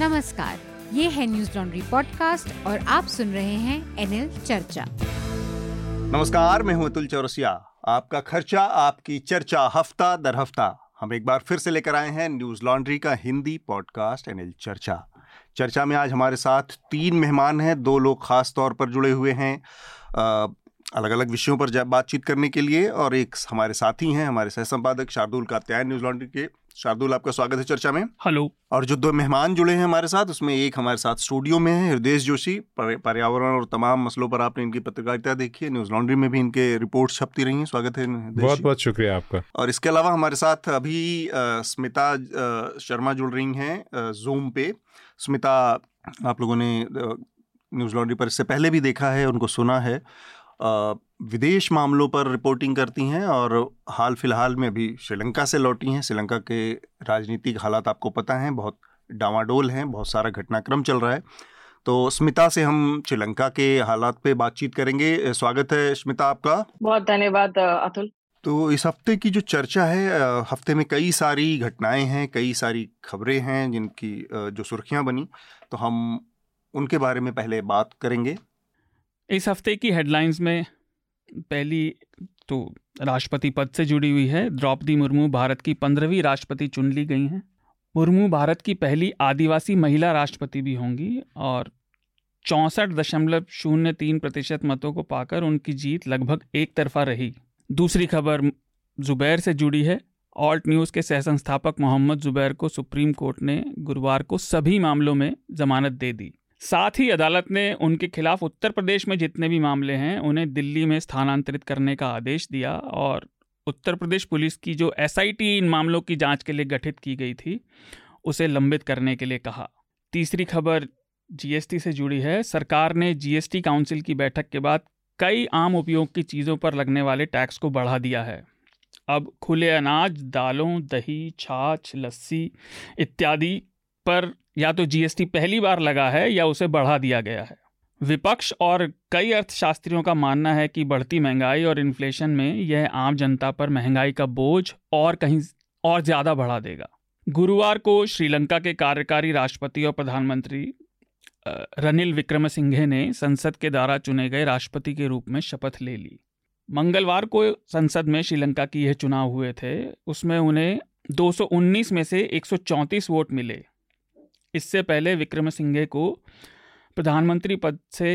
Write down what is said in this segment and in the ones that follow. नमस्कार, ये है न्यूज लॉन्ड्री पॉडकास्ट और आप सुन रहे हैं एनएल चर्चा। नमस्कार, मैं हूँ अतुल चौरसिया। आपका खर्चा आपकी चर्चा हफ्ता दर हफ्ता हम एक बार फिर से लेकर आए हैं न्यूज लॉन्ड्री का हिंदी पॉडकास्ट एनएल चर्चा। चर्चा में आज हमारे साथ तीन मेहमान हैं, दो लोग खास तौर पर जुड़े हुए हैं अलग अलग विषयों पर बातचीत करने के लिए, और एक हमारे साथी हैं, हमारे सह संपादक शार्दुल कात्यायन न्यूज लॉन्ड्री के। शार्दुल, आपका स्वागत है चर्चा में। हेलो। और जो दो मेहमान जुड़े हैं हमारे साथ, उसमें एक हमारे साथ स्टूडियो में है हृदेश जोशी। पर्यावरण और तमाम मसलों पर आपने इनकी पत्रकारिता देखी है, न्यूज लॉन्ड्री में भी इनके रिपोर्ट छपती रही हैं। स्वागत है, बहुत बहुत शुक्रिया आपका। और इसके अलावा हमारे साथ अभी स्मिता शर्मा जुड़ रही हैं जूम पे। स्मिता, आप लोगों ने न्यूज लॉन्ड्री पर इससे पहले भी देखा है, उनको सुना है, विदेश मामलों पर रिपोर्टिंग करती हैं और हाल फिलहाल में अभी श्रीलंका से लौटी हैं। श्रीलंका के राजनीतिक हालात आपको पता हैं, बहुत डावाडोल हैं, बहुत सारा घटनाक्रम चल रहा है। तो स्मिता से हम श्रीलंका के हालात पे बातचीत करेंगे। स्वागत है स्मिता आपका। बहुत धन्यवाद अतुल। तो इस हफ्ते की जो चर्चा है, हफ्ते में कई सारी घटनाएँ हैं, कई सारी खबरें हैं जिनकी जो सुर्खियाँ बनी, तो हम उनके बारे में पहले बात करेंगे। इस हफ्ते की हेडलाइंस में पहली तो राष्ट्रपति पद से जुड़ी हुई है। द्रौपदी मुर्मू भारत की 15वीं राष्ट्रपति चुन ली गई हैं। मुर्मू भारत की पहली आदिवासी महिला राष्ट्रपति भी होंगी और 64.03% मतों को पाकर उनकी जीत लगभग एक तरफा रही। दूसरी खबर जुबैर से जुड़ी है। ऑल्ट न्यूज़ के सह संस्थापक मोहम्मद जुबैर को सुप्रीम कोर्ट ने गुरुवार को सभी मामलों में जमानत दे दी। साथ ही अदालत ने उनके खिलाफ उत्तर प्रदेश में जितने भी मामले हैं उन्हें दिल्ली में स्थानांतरित करने का आदेश दिया, और उत्तर प्रदेश पुलिस की जो एसआईटी इन मामलों की जांच के लिए गठित की गई थी उसे लंबित करने के लिए कहा। तीसरी खबर जीएसटी से जुड़ी है। सरकार ने जीएसटी काउंसिल की बैठक के बाद कई आम उपयोग की चीज़ों पर लगने वाले टैक्स को बढ़ा दिया है। अब खुले अनाज, दालों, दही, छाछ, लस्सी इत्यादि पर या तो जीएसटी पहली बार लगा है या उसे बढ़ा दिया गया है। विपक्ष और कई अर्थशास्त्रियों का मानना है कि बढ़ती महंगाई और इन्फ्लेशन में यह आम जनता पर महंगाई का बोझ और कहीं और ज़्यादा बढ़ा देगा। गुरुवार को श्रीलंका के कार्यकारी राष्ट्रपति और प्रधानमंत्री रनिल विक्रमसिंघे ने संसद के द्वारा चुने गए राष्ट्रपति के रूप में शपथ ले ली। मंगलवार को संसद में श्रीलंका की यह चुनाव हुए थे, उसमें उन्हें 219 में से 134 वोट मिले। इससे पहले विक्रमसिंघे को प्रधानमंत्री पद से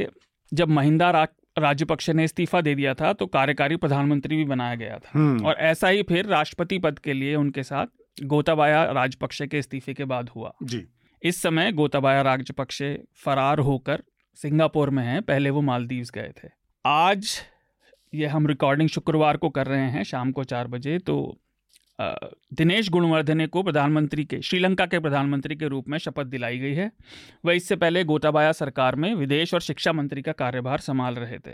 जब महिंदा राजपक्षे ने इस्तीफा दे दिया था तो कार्यकारी प्रधानमंत्री भी बनाया गया था, और ऐसा ही फिर राष्ट्रपति पद के लिए उनके साथ गोटाबाया राजपक्षे के इस्तीफे के बाद हुआ जी। इस समय गोटाबाया राजपक्षे फरार होकर सिंगापुर में हैं, पहले वो मालदीव्स गए थे। आज ये हम रिकॉर्डिंग शुक्रवार को कर रहे हैं शाम को 4 बजे, तो दिनेश गुणवर्धने को श्रीलंका के प्रधानमंत्री के रूप में शपथ दिलाई गई है। वह इससे पहले गोटाबाया सरकार में विदेश और शिक्षा मंत्री का कार्यभार संभाल रहे थे।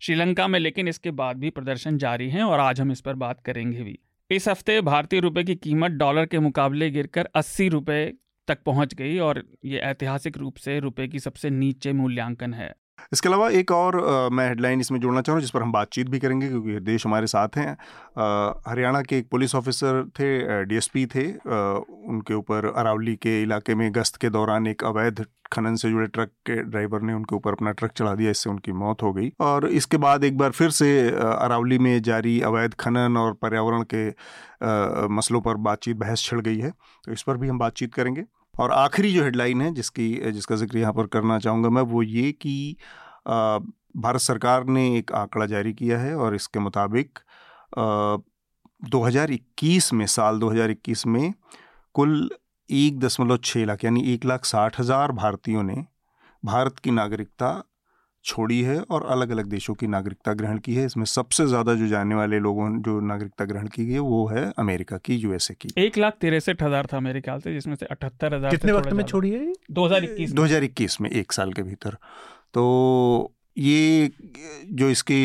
श्रीलंका में लेकिन इसके बाद भी प्रदर्शन जारी हैं और आज हम इस पर बात करेंगे भी। इस हफ्ते भारतीय रुपए की कीमत डॉलर के मुकाबले गिरकर 80 रुपये तक पहुँच गई, और ये ऐतिहासिक रूप से रुपये की सबसे नीचे मूल्यांकन है। इसके अलावा एक और मैं हेडलाइन इसमें जोड़ना चाह रहा हूँ जिस पर हम बातचीत भी करेंगे, क्योंकि हृदेश हमारे साथ हैं। हरियाणा के एक पुलिस ऑफिसर थे, डीएसपी थे, उनके ऊपर अरावली के इलाके में गश्त के दौरान एक अवैध खनन से जुड़े ट्रक के ड्राइवर ने उनके ऊपर अपना ट्रक चढ़ा दिया, इससे उनकी मौत हो गई। और इसके बाद एक बार फिर से अरावली में जारी अवैध खनन और पर्यावरण के मसलों पर बहस छिड़ गई है, तो इस पर भी हम बातचीत करेंगे। और आखिरी जो हेडलाइन है जिसका जिक्र यहाँ पर करना चाहूँगा मैं, वो ये कि भारत सरकार ने एक आंकड़ा जारी किया है और इसके मुताबिक 2021 में कुल 1.6 लाख यानी 1,60,000 भारतीयों ने भारत की नागरिकता छोड़ी है और अलग अलग देशों की नागरिकता ग्रहण की है। इसमें सबसे ज़्यादा जो जाने वाले लोगों जो नागरिकता ग्रहण की है वो है अमेरिका की, यूएसए की। 1,63,000 था मेरे ख्याल से, जिसमें से 78,000 कितने वक्त में छोड़ी है 2021 में, एक साल के भीतर। तो ये जो इसके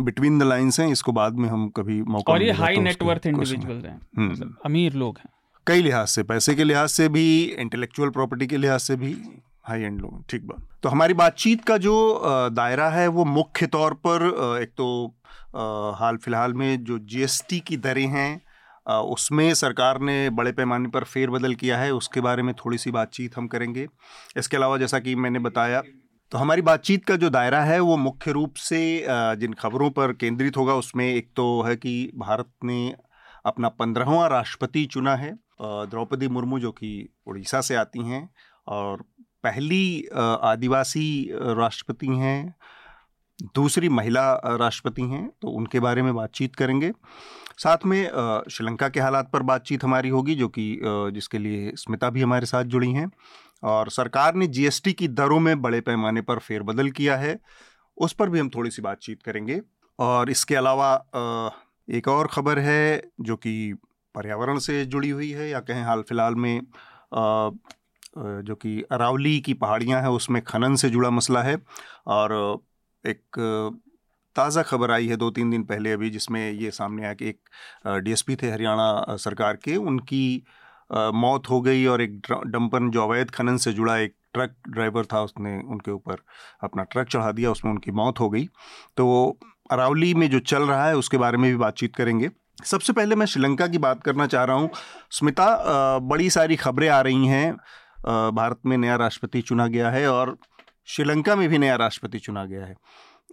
बिटवीन द लाइन्स हैं, इसको बाद में हम कभी मौका, और ये हाई नेटवर्थ इंडिविजुअल हैं, अमीर लोग हैं, कई लिहाज से, पैसे के लिहाज से भी, इंटेलेक्चुअल प्रॉपर्टी के लिहाज से भी हाई एंड लोग। ठीक बात। तो हमारी बातचीत का जो दायरा है वो मुख्य तौर पर एक तो हाल फिलहाल में जो जीएसटी की दरें हैं, उसमें सरकार ने बड़े पैमाने पर फेरबदल किया है, उसके बारे में थोड़ी सी बातचीत हम करेंगे। इसके अलावा जैसा कि मैंने बताया, तो हमारी बातचीत का जो दायरा है वो मुख्य रूप से जिन खबरों पर केंद्रित होगा उसमें एक तो है कि भारत ने अपना 15वां राष्ट्रपति चुना है। द्रौपदी मुर्मू जो कि उड़ीसा से आती हैं और पहली आदिवासी राष्ट्रपति हैं, दूसरी महिला राष्ट्रपति हैं, तो उनके बारे में बातचीत करेंगे। साथ में श्रीलंका के हालात पर बातचीत हमारी होगी जो कि जिसके लिए स्मिता भी हमारे साथ जुड़ी हैं। और सरकार ने जीएसटी की दरों में बड़े पैमाने पर फेरबदल किया है, उस पर भी हम थोड़ी सी बातचीत करेंगे। और इसके अलावा एक और ख़बर है जो कि पर्यावरण से जुड़ी हुई है, या कहें हाल फिलहाल में जो कि अरावली की पहाड़ियाँ हैं उसमें खनन से जुड़ा मसला है। और एक ताज़ा खबर आई है 2-3 दिन पहले अभी, जिसमें ये सामने आया कि एक डीएसपी थे हरियाणा सरकार के, उनकी मौत हो गई और एक डंपर जो अवैध खनन से जुड़ा एक ट्रक ड्राइवर था उसने उनके ऊपर अपना ट्रक चढ़ा दिया, उसमें उनकी मौत हो गई। तो अरावली में जो चल रहा है उसके बारे में भी बातचीत करेंगे। सबसे पहले मैं श्रीलंका की बात करना चाह रहा हूँ। स्मिता, बड़ी सारी खबरें आ रही हैं, भारत में नया राष्ट्रपति चुना गया है और श्रीलंका में भी नया राष्ट्रपति चुना गया है,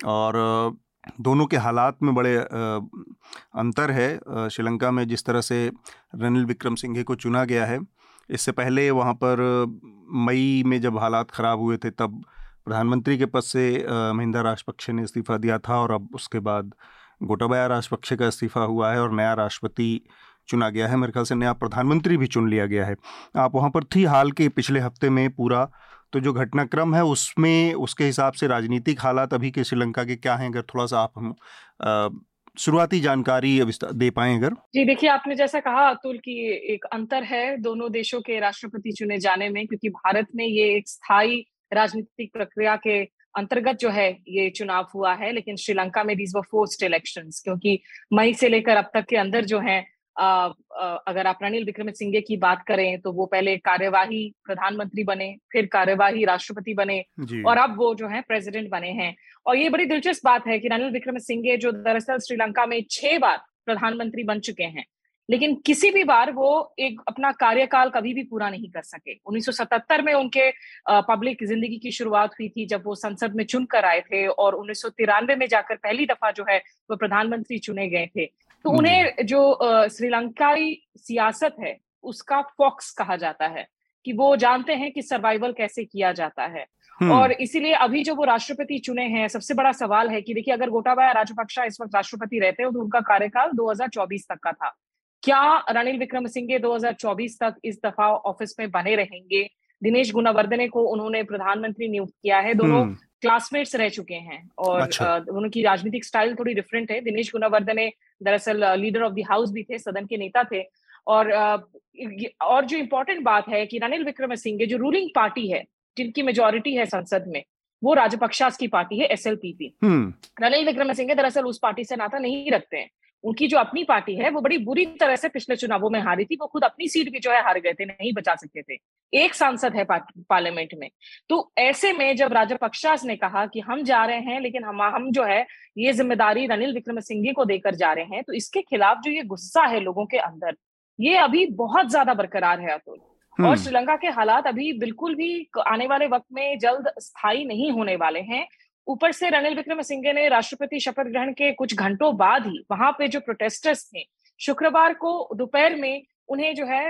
और दोनों के हालात में बड़े अंतर है। श्रीलंका में जिस तरह से रनिल विक्रमसिंघे को चुना गया है, इससे पहले वहाँ पर मई में जब हालात ख़राब हुए थे तब प्रधानमंत्री के पद से महिंदा राजपक्षे ने इस्तीफ़ा दिया था, और अब उसके बाद गोटाबाया राजपक्षे का इस्तीफ़ा हुआ है और नया राष्ट्रपति चुना गया है। मेरे ख्याल से नया प्रधानमंत्री भी चुन लिया गया है। आप वहाँ पर थी हाल के पिछले हफ्ते में पूरा, तो जो घटनाक्रम है उसमें उसके हिसाब से राजनीतिक हालात अभी के श्रीलंका के क्या हैं, अगर थोड़ा सा आप हम शुरुआती जानकारी दे पाएं अगर। जी देखिए, आपने जैसा कहा अतुल की एक अंतर है दोनों देशों के राष्ट्रपति चुने जाने में, क्योंकि भारत में ये एक स्थायी राजनीतिक प्रक्रिया के अंतर्गत जो है ये चुनाव हुआ है, लेकिन श्रीलंका में दीज वर फोर्स्ड इलेक्शंस, क्योंकि मई से लेकर अब तक के अंदर जो है अगर आप रनिल विक्रमसिंघे की बात करें तो वो पहले कार्यवाही प्रधानमंत्री बने, फिर कार्यवाही राष्ट्रपति बने और अब वो जो है प्रेसिडेंट बने हैं। और ये बड़ी दिलचस्प बात है कि रनिल विक्रमसिंघे जो दरअसल श्रीलंका में 6 बार प्रधानमंत्री बन चुके हैं, लेकिन किसी भी बार वो एक अपना कार्यकाल कभी भी पूरा नहीं कर सके। 1977 में उनके पब्लिक जिंदगी की शुरुआत हुई थी जब वो संसद में चुन कर आए थे, और 1993 में जाकर पहली दफा जो है वो प्रधानमंत्री चुने गए थे। तो उन्हें जो श्रीलंकाई सियासत है उसका फॉक्स कहा जाता है, कि वो जानते हैं कि सर्वाइवल कैसे किया जाता है। और इसीलिए अभी जो वो राष्ट्रपति चुने हैं, सबसे बड़ा सवाल है कि देखिए, अगर गोटाबाया राजपक्षे इस वक्त राष्ट्रपति रहते हो तो उनका कार्यकाल 2024 तक का था। क्या रनिल विक्रमसिंघे 2024 तक इस दफा ऑफिस में बने रहेंगे? दिनेश गुणवर्धने को उन्होंने प्रधानमंत्री नियुक्त किया है, दोनों क्लासमेट्स रह चुके हैं और उनकी राजनीतिक स्टाइल थोड़ी डिफरेंट है। दिनेश गुणवर्धने दरअसल लीडर ऑफ द हाउस भी थे, सदन के नेता थे। और जो इम्पोर्टेंट बात है कि रनिल विक्रमसिंघे, जो रूलिंग पार्टी है जिनकी मेजोरिटी है संसद में, वो राजपक्षे की पार्टी है SLPP। रनिल विक्रमसिंघे दरअसल उस पार्टी से नाता नहीं रखते हैं। उनकी जो अपनी पार्टी है वो बड़ी बुरी तरह से पिछले चुनावों में हारी थी, वो खुद अपनी सीट भी जो है हार गए थे, नहीं बचा सकते थे, 1 सांसद है पार्लियामेंट में। तो ऐसे में जब राजपक्षे ने कहा कि हम जा रहे हैं, लेकिन हम जो है ये जिम्मेदारी रनिल विक्रमसिंघे को देकर जा रहे हैं, तो इसके खिलाफ जो ये गुस्सा है लोगों के अंदर, ये अभी बहुत ज्यादा बरकरार है अतुल। और श्रीलंका के हालात अभी बिल्कुल भी आने वाले वक्त में जल्द स्थायी नहीं होने वाले हैं। ऊपर से रनिल विक्रमसिंघे ने राष्ट्रपति शपथ ग्रहण के कुछ घंटों बाद ही वहां पे जो प्रोटेस्टर्स थे, शुक्रवार को दोपहर में उन्हें जो है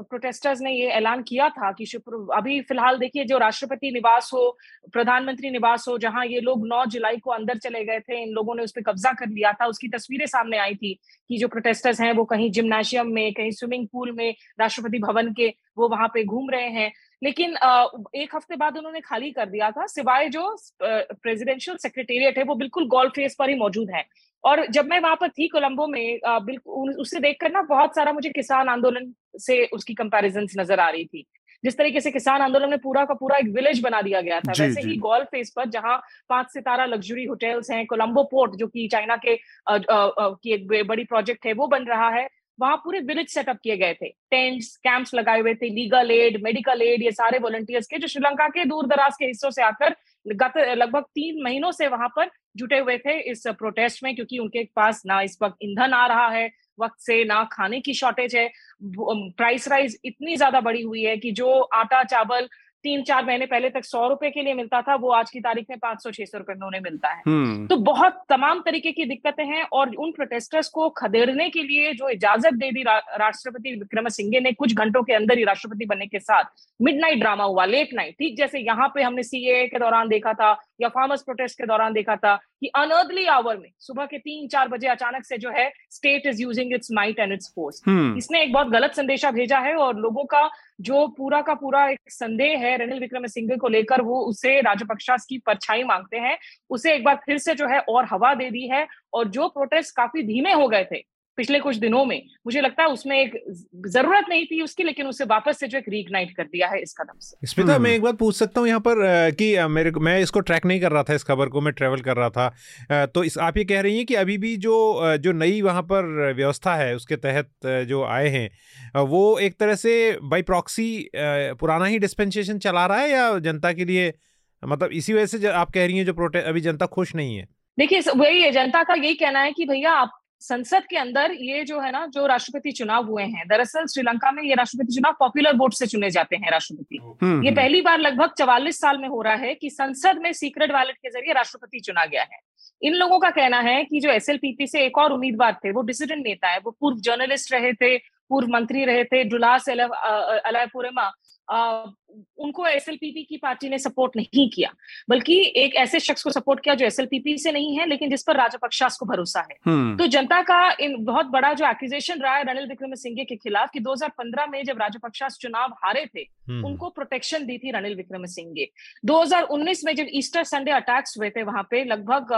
प्रोटेस्टर्स ने ये ऐलान किया था कि अभी फिलहाल देखिए, जो राष्ट्रपति निवास हो, प्रधानमंत्री निवास हो, जहां ये लोग 9 जुलाई को अंदर चले गए थे, इन लोगों ने उस पर कब्जा कर लिया था, उसकी तस्वीरें सामने आई थी कि जो प्रोटेस्टर्स हैं वो कहीं जिम्नाशियम में, कहीं स्विमिंग पूल में, राष्ट्रपति भवन के, वो वहां पे घूम रहे हैं। लेकिन 1 हफ्ते बाद उन्होंने खाली कर दिया था, सिवाय जो प्रेसिडेंशियल सेक्रेटेरिएट है वो बिल्कुल गोल फेस पर ही मौजूद है। और जब मैं वहां पर थी कोलंबो में, बिल्कुल उसे देखकर ना बहुत सारा मुझे किसान आंदोलन से उसकी कंपैरिजन नजर आ रही थी। जिस तरीके से किसान आंदोलन में पूरा का पूरा एक विलेज बना दिया गया था, वैसे ही गोल फेस पर, जहां 5 सितारा लग्जरी होटल्स हैं, कोलंबो पोर्ट जो कि चाइना के की एक बड़ी प्रोजेक्ट है वो बन रहा है, वहां पूरे विलेज सेटअप किए गए थे, टेंट्स, कैंप्स लगाए हुए थे, लीगल एड, मेडिकल एड, ये सारे वॉलंटियर्स के जो श्रीलंका के दूर दराज के हिस्सों से आकर गत लगभग 3 महीनों से वहां पर जुटे हुए थे इस प्रोटेस्ट में, क्योंकि उनके पास ना इस वक्त ईंधन आ रहा है वक्त से, ना खाने की शॉर्टेज है, प्राइस राइज इतनी ज्यादा बढ़ी हुई है कि जो आटा चावल 3-4 महीने पहले तक 100 रुपए के लिए मिलता था वो आज की तारीख में 500-600 रुपए में उन्हें मिलता है। तो बहुत तमाम तरीके की दिक्कतें हैं और उन प्रोटेस्टर्स को खदेड़ने के लिए जो इजाजत दे दी राष्ट्रपति विक्रमसिंघे ने कुछ घंटों के अंदर ही राष्ट्रपति बनने के साथ, मिडनाइट ड्रामा हुआ, लेट नाइट, ठीक जैसे यहाँ पे हमने सीएए के दौरान देखा था या फार्मर्स प्रोटेस्ट के दौरान देखा था कि अनअर्ली आवर में सुबह के 3-4 बजे अचानक से जो है state is using its might and its force. इसने एक बहुत गलत संदेशा भेजा है और लोगों का पूरा एक संदेह है रनिल विक्रमसिंघे को लेकर, वो उसे राजपक्षा की परछाई मांगते हैं, उसे एक बार फिर से जो है और हवा दे दी है। और जो प्रोटेस्ट काफी धीमे हो गए थे पिछले कुछ दिनों में, मुझे लगता है उसमें एक जरूरत नहीं थी उसकी, लेकिन उसे वापस से जो एक रीइग्नाइट कर दिया है इस कदम से। स्मिता, मैं एक बात पूछ सकता हूँ यहाँ पर कि मैं इसको ट्रैक नहीं कर रहा था, इस खबर को मैं ट्रैवल कर रहा था, तो आप ये कह रही हैं कि अभी भी जो नई वहाँ पर व्यवस्था है उसके तहत जो आए हैं वो एक तरह से बाई प्रॉक्सी पुराना ही डिस्पेंसेशन चला रहा है या जनता के लिए, मतलब इसी वजह से आप कह रही हैं जो प्रोटेस्ट अभी जनता खुश नहीं है? देखिए वही है, जनता का यही कहना है कि भैया आप संसद के अंदर ये जो है ना जो राष्ट्रपति चुनाव हुए हैं, दरअसल श्रीलंका में ये राष्ट्रपति चुनाव पॉपुलर वोट से चुने जाते हैं राष्ट्रपति, ये पहली बार लगभग 44 साल में हो रहा है कि संसद में सीक्रेट बैलेट के जरिए राष्ट्रपति चुना गया है। इन लोगों का कहना है कि जो एसएलपीपी से एक और उम्मीदवार थे, वो डिसिडेंट नेता है, वो पूर्व जर्नलिस्ट रहे थे, पूर्व मंत्री रहे थे, दुल्लस आलाहापेरुमा, उनको एसएलपीपी की पार्टी ने सपोर्ट नहीं किया, बल्कि एक ऐसे शख्स को सपोर्ट किया जो एसएलपीपी से नहीं है लेकिन जिस पर राजपक्षा को भरोसा है। तो जनता का इन बहुत बड़ा जो एक्यूजेशन रहा है रनिल विक्रमसिंघे के खिलाफ कि 2015 में जब राजपक्षा चुनाव हारे थे उनको प्रोटेक्शन दी थी रनिल विक्रमसिंघे, 2019 में जब ईस्टर संडे अटैक्स हुए थे वहां पे लगभग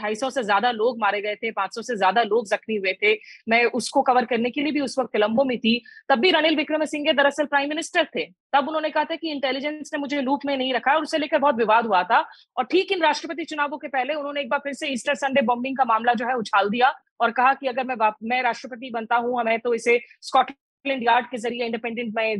250 से ज्यादा लोग मारे गए थे, 500 से ज्यादा लोग जख्मी हुए थे, मैं उसको कवर करने के लिए भी उस वक्त कोलंबो में थी, तब भी रनिल विक्रमसिंघे दरअसल प्राइम मिनिस्टर थे, तब उन्होंने कहा था कि इंटेलिजेंस ने मुझे लूप में नहीं रखा और उसे लेकर बहुत विवाद हुआ था। और ठीक इन राष्ट्रपति चुनावों के पहले उन्होंने एक बार फिर से ईस्टर संडे बॉम्बिंग का मामला जो है उछाल दिया और कहा कि अगर मैं राष्ट्रपति बनता हूं मैं तो इसे स्कॉटलैंड यार्ड के जरिए इंडिपेंडेंट मैं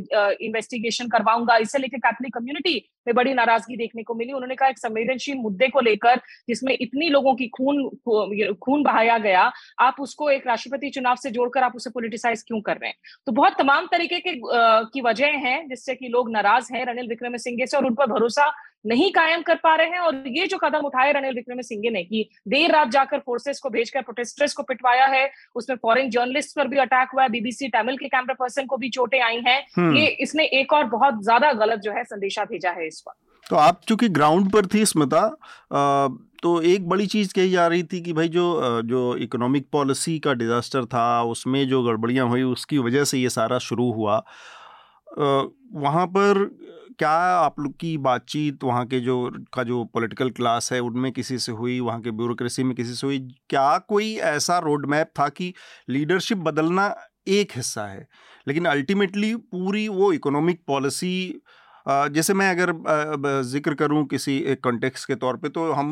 इन्वेस्टिगेशन करवाऊंगा। इसे लेकर कैथोलिक कम्युनिटी में बड़ी नाराजगी देखने को मिली। उन्होंने कहा एक संवेदनशील मुद्दे को लेकर जिसमें इतनी लोगों की खून बहाया गया, आप उसको एक राष्ट्रपति चुनाव से जोड़कर आप उसे पॉलिटिसाइज क्यों कर रहे हैं। तो बहुत तमाम तरीके की वजह हैं जिससे कि लोग नाराज हैं रनिल विक्रमसिंघे से और उन पर भरोसा नहीं कायम कर पा रहे हैं। और ये जो कदम उठाए रनिल विक्रमसिंघे ने कि देर रात जाकर फोर्सेस को भेजकर प्रोटेस्टर्स को पिटवाया है, उसमें फॉरेन जर्नलिस्ट पर भी अटैक हुआ है, बीबीसी तमिल के कैमरा पर्सन को भी चोटें आई हैं, ये इसने एक और बहुत ज्यादा गलत जो है संदेशा भेजा है। तो आप चूंकि ग्राउंड पर थी स्मिता, तो एक बड़ी चीज़ कही जा रही थी कि भाई जो इकोनॉमिक पॉलिसी का डिज़ास्टर था उसमें जो गड़बड़ियां हुई उसकी वजह से ये सारा शुरू हुआ। वहाँ पर क्या आप लोग की बातचीत वहाँ के जो पॉलिटिकल क्लास है उनमें किसी से हुई, वहाँ के ब्यूरोक्रेसी में किसी से हुई? क्या कोई ऐसा रोड मैप था कि लीडरशिप बदलना एक हिस्सा है लेकिन अल्टीमेटली पूरी वो इकोनॉमिक पॉलिसी, जैसे मैं अगर जिक्र करूं किसी एक कॉन्टेक्स्ट के तौर पे तो हम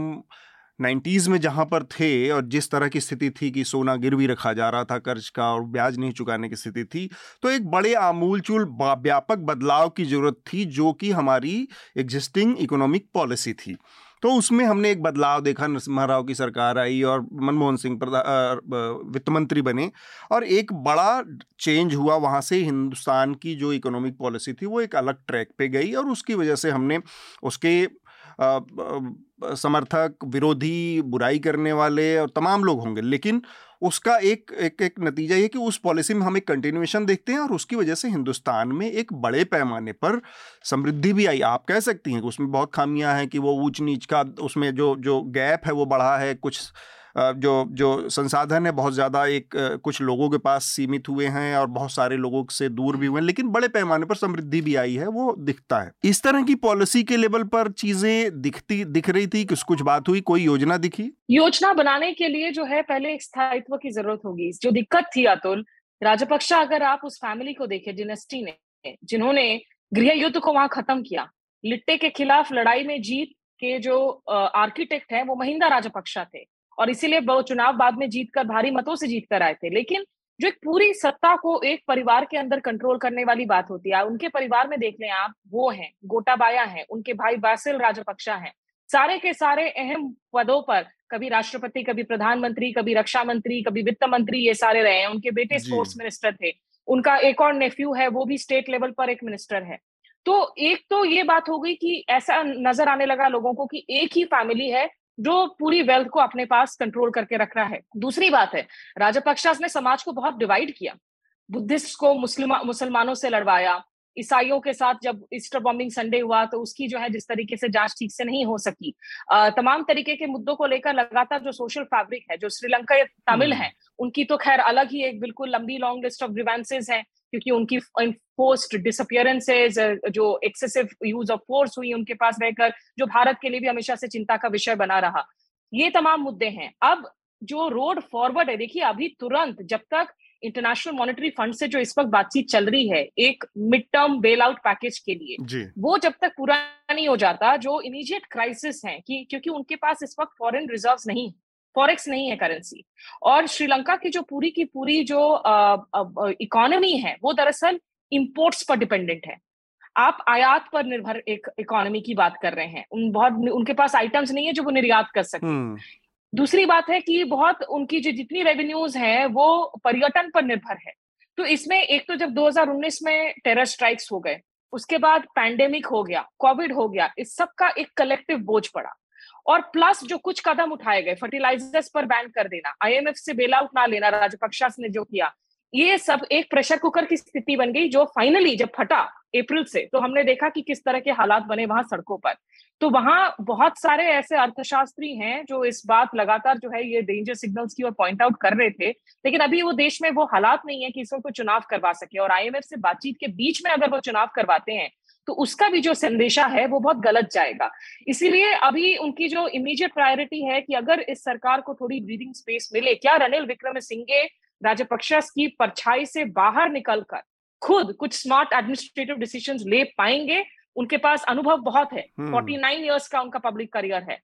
90s में जहां पर थे और जिस तरह की स्थिति थी कि सोना गिरवी रखा जा रहा था कर्ज का और ब्याज नहीं चुकाने की स्थिति थी, तो एक बड़े आमूलचूल व्यापक बदलाव की ज़रूरत थी जो कि हमारी एग्जिस्टिंग इकोनॉमिक पॉलिसी थी। तो उसमें हमने एक बदलाव देखा, नरसिम्हा राव की सरकार आई और मनमोहन सिंह वित्त मंत्री बने और एक बड़ा चेंज हुआ। वहाँ से हिंदुस्तान की जो इकोनॉमिक पॉलिसी थी वो एक अलग ट्रैक पे गई और उसकी वजह से हमने उसके समर्थक, विरोधी, बुराई करने वाले और तमाम लोग होंगे, लेकिन उसका एक नतीजा ये कि उस पॉलिसी में हम एक कंटिन्यूएशन देखते हैं और उसकी वजह से हिंदुस्तान में एक बड़े पैमाने पर समृद्धि भी आई। आप कह सकती हैं कि उसमें बहुत खामियां हैं कि वो ऊंच नीच का उसमें जो गैप है वो बढ़ा है, कुछ जो संसाधन है बहुत ज़्यादा कुछ लोगों के पास सीमित हुए हैं और बहुत सारे लोगों से दूर भी हुए हैं, लेकिन बड़े पैमाने पर समृद्धि भी आई है वो दिखता है। इस तरह की पॉलिसी के लेवल पर चीज़ें दिख रही थी, कुछ बात हुई, कोई योजना दिखी? योजना बनाने के लिए जो है पहले एक स्थायित्व की जरूरत होगी। जो दिक्कत थी अतुल, राजपक्षा अगर आप उस फैमिली को देखें, डिनेस्टी ने जिन्होंने गृह युद्ध को वहां खत्म किया, लिट्टे के खिलाफ लड़ाई में जीत के जो आर्किटेक्ट हैं वो महिंदा राजपक्षा थे और इसीलिए वो चुनाव बाद में जीतकर भारी मतों से जीत कर आए थे। लेकिन जो एक पूरी सत्ता को एक परिवार के अंदर कंट्रोल करने वाली बात होती है, उनके परिवार में देख लें आप, वो हैं गोटाबाया हैं, उनके भाई बासिल राजपक्षा हैं, सारे के सारे अहम पदों पर, कभी राष्ट्रपति, कभी प्रधानमंत्री, कभी रक्षा मंत्री, कभी वित्त मंत्री, ये सारे रहे हैं। उनके बेटे स्पोर्ट्स मिनिस्टर थे, उनका एक और नेफ्यू है वो भी स्टेट लेवल पर एक मिनिस्टर है। तो एक तो ये बात हो गई कि ऐसा नजर आने लगा लोगों को कि एक ही फैमिली है जो पूरी वेल्थ को अपने पास कंट्रोल करके रख रहा है। दूसरी बात है, राजपक्षे ने समाज को बहुत डिवाइड किया, बुद्धिस्ट को मुसलमानों से लड़वाया, ईसाइयों के साथ जब ईस्टर बॉम्बिंग संडे हुआ तो उसकी जो है जिस तरीके से जांच ठीक से नहीं हो सकी, तमाम तरीके के मुद्दों को लेकर लगातार जो सोशल फैब्रिक है, जो श्रीलंका तमिल है उनकी तो खैर अलग ही एक बिल्कुल लंबी लॉन्ग लिस्ट ऑफ ग्रीवेंसेज है, क्योंकि उनकी इनफोर्स्ड डिसअपियरेंसेज, जो एक्सेसिव यूज ऑफ फोर्स हुई उनके पास रहकर, जो भारत के लिए भी हमेशा से चिंता का विषय बना रहा, ये तमाम मुद्दे हैं। अब जो रोड फॉरवर्ड है, देखिए अभी तुरंत जब तक इंटरनेशनल मॉनेटरी फंड से जो इस वक्त बातचीत चल रही है एक mid term bail out package के लिए, वो जब तक पूरा नहीं हो जाता, जो इमीडिएट क्राइसिस है कि क्योंकि उनके पास इस वक्त फॉरेन रिजर्व्स नहीं, फॉरेक्स नहीं है करेंसी, और श्रीलंका की पूरी जो इकोनॉमी है वो दरअसल इंपोर्ट्स पर डिपेंडेंट है। आप आयात पर निर्भर एक इकोनॉमी की बात कर रहे हैं, उनके पास आइटम्स नहीं है जो वो निर्यात कर सकें। दूसरी बात है कि बहुत उनकी जो जितनी रेवेन्यूज हैं वो पर्यटन पर निर्भर है। तो इसमें एक तो जब 2019 में टेरर स्ट्राइक्स हो गए, उसके बाद पैंडेमिक हो गया, कोविड हो गया, इस सब का एक कलेक्टिव बोझ पड़ा, और प्लस जो कुछ कदम उठाए गए, फर्टिलाइजर्स पर बैन कर देना, आईएमएफ से बेल आउट ना लेना राजपक्षे ने जो किया, ये सब एक प्रेशर कुकर की स्थिति बन गई, जो फाइनली जब फटा अप्रैल से तो हमने देखा कि किस तरह के हालात बने वहां सड़कों पर। तो वहां बहुत सारे ऐसे अर्थशास्त्री हैं जो इस बात लगातार जो है ये डेंजर सिग्नल्स की ओर पॉइंट आउट कर रहे थे, लेकिन अभी वो देश में वो हालात नहीं है कि इसको चुनाव करवा सके, और आईएमएफ से बातचीत के बीच में अगर वो चुनाव करवाते हैं तो उसका भी जो संदेशा है वो बहुत गलत जाएगा। इसीलिए अभी उनकी जो इमीडिएट प्रायोरिटी है कि अगर इस सरकार को थोड़ी ब्रीदिंग स्पेस मिले, क्या रनिल विक्रमसिंघे राजपक्षे की परछाई से बाहर निकलकर खुद कुछ स्मार्ट एडमिनिस्ट्रेटिव डिसीजंस ले पाएंगे? उनके पास अनुभव बहुत है, 49 इयर्स का उनका पब्लिक करियर है।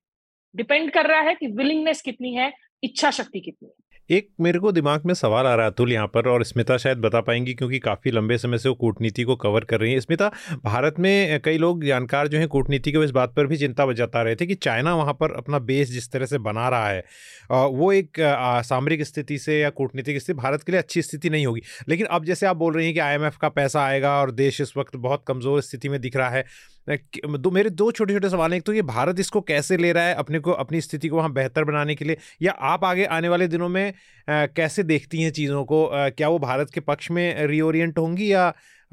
डिपेंड कर रहा है कि विलिंगनेस कितनी है, इच्छा शक्ति कितनी है। एक मेरे को दिमाग में सवाल आ रहा है अतुल यहाँ पर, और स्मिता शायद बता पाएंगी क्योंकि काफ़ी लंबे समय से वो कूटनीति को कवर कर रही है। स्मिता, भारत में कई लोग जानकार जो हैं कूटनीति के, वो इस बात पर भी चिंता जता रहे थे कि चाइना वहाँ पर अपना बेस जिस तरह से बना रहा है वो एक सामरिक स्थिति से या कूटनीतिक स्थिति भारत के लिए अच्छी स्थिति नहीं होगी। लेकिन अब जैसे आप बोल रही हैं कि IMF का पैसा आएगा और देश इस वक्त बहुत कमज़ोर स्थिति में दिख रहा है, मेरे दो छोटे छोटे सवाल हैं। एक तो ये भारत इसको कैसे ले रहा है अपने को, अपनी स्थिति को वहाँ बेहतर बनाने के लिए, या आप आगे आने वाले दिनों में कैसे देखती हैं चीज़ों को? क्या वो भारत के पक्ष में रीओरिएंट होंगी या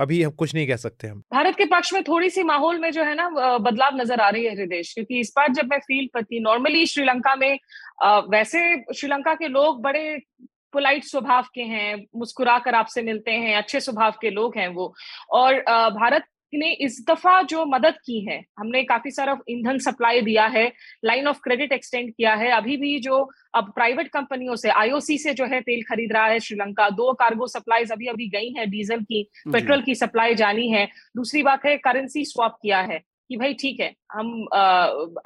अभी हम कुछ नहीं कह सकते? हम भारत के पक्ष में थोड़ी सी माहौल में जो है ना बदलाव नजर आ रही है हृदेश, क्योंकि इस बार जब मैं फील करती, नॉर्मली श्रीलंका में वैसे श्रीलंका के लोग बड़े पोलाइट स्वभाव के हैं, मुस्कुरा कर आपसे मिलते हैं, अच्छे स्वभाव के लोग हैं वो, और भारत ने इस दफा जो मदद की है, हमने काफी सारा ईंधन सप्लाई दिया है, लाइन ऑफ क्रेडिट एक्सटेंड किया है, अभी भी जो अब प्राइवेट कंपनियों से IOC से जो है तेल खरीद रहा है श्रीलंका, 2 कार्गो सप्लाईज अभी अभी गई हैं, डीजल की, पेट्रोल की सप्लाई जानी है। दूसरी बात है, करेंसी स्वैप किया है कि भाई ठीक है, हम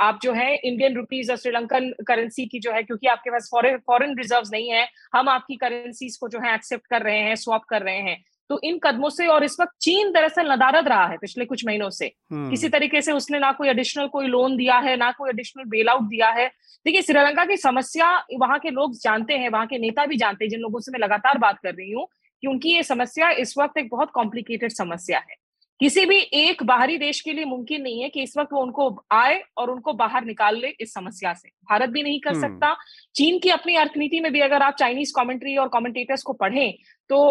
आप जो है इंडियन रुपीज और श्रीलंकन करेंसी की जो है, क्योंकि आपके पास फॉरेन रिजर्व्स नहीं है, हम आपकी करेंसीज को जो है एक्सेप्ट कर रहे हैं, स्वैप कर रहे हैं। तो इन कदमों से, और इस वक्त चीन दरअसल नदारद रहा है पिछले कुछ महीनों से, किसी तरीके से उसने ना कोई एडिशनल कोई लोन दिया है, ना कोई एडिशनल बेल आउट दिया है। देखिए श्रीलंका की समस्या वहां के लोग जानते हैं, वहां के नेता भी जानते हैं, जिन लोगों से मैं लगातार बात कर रही हूँ कि उनकी ये समस्या इस वक्त एक बहुत कॉम्प्लिकेटेड समस्या है। किसी भी एक बाहरी देश के लिए मुमकिन नहीं है कि इस वक्त वो उनको आए और उनको बाहर निकाल ले इस समस्या से, भारत भी नहीं कर सकता। चीन की अपनी अर्थनीति में भी अगर आप चाइनीज कमेंट्री और कमेंटेटर्स को पढ़ें तो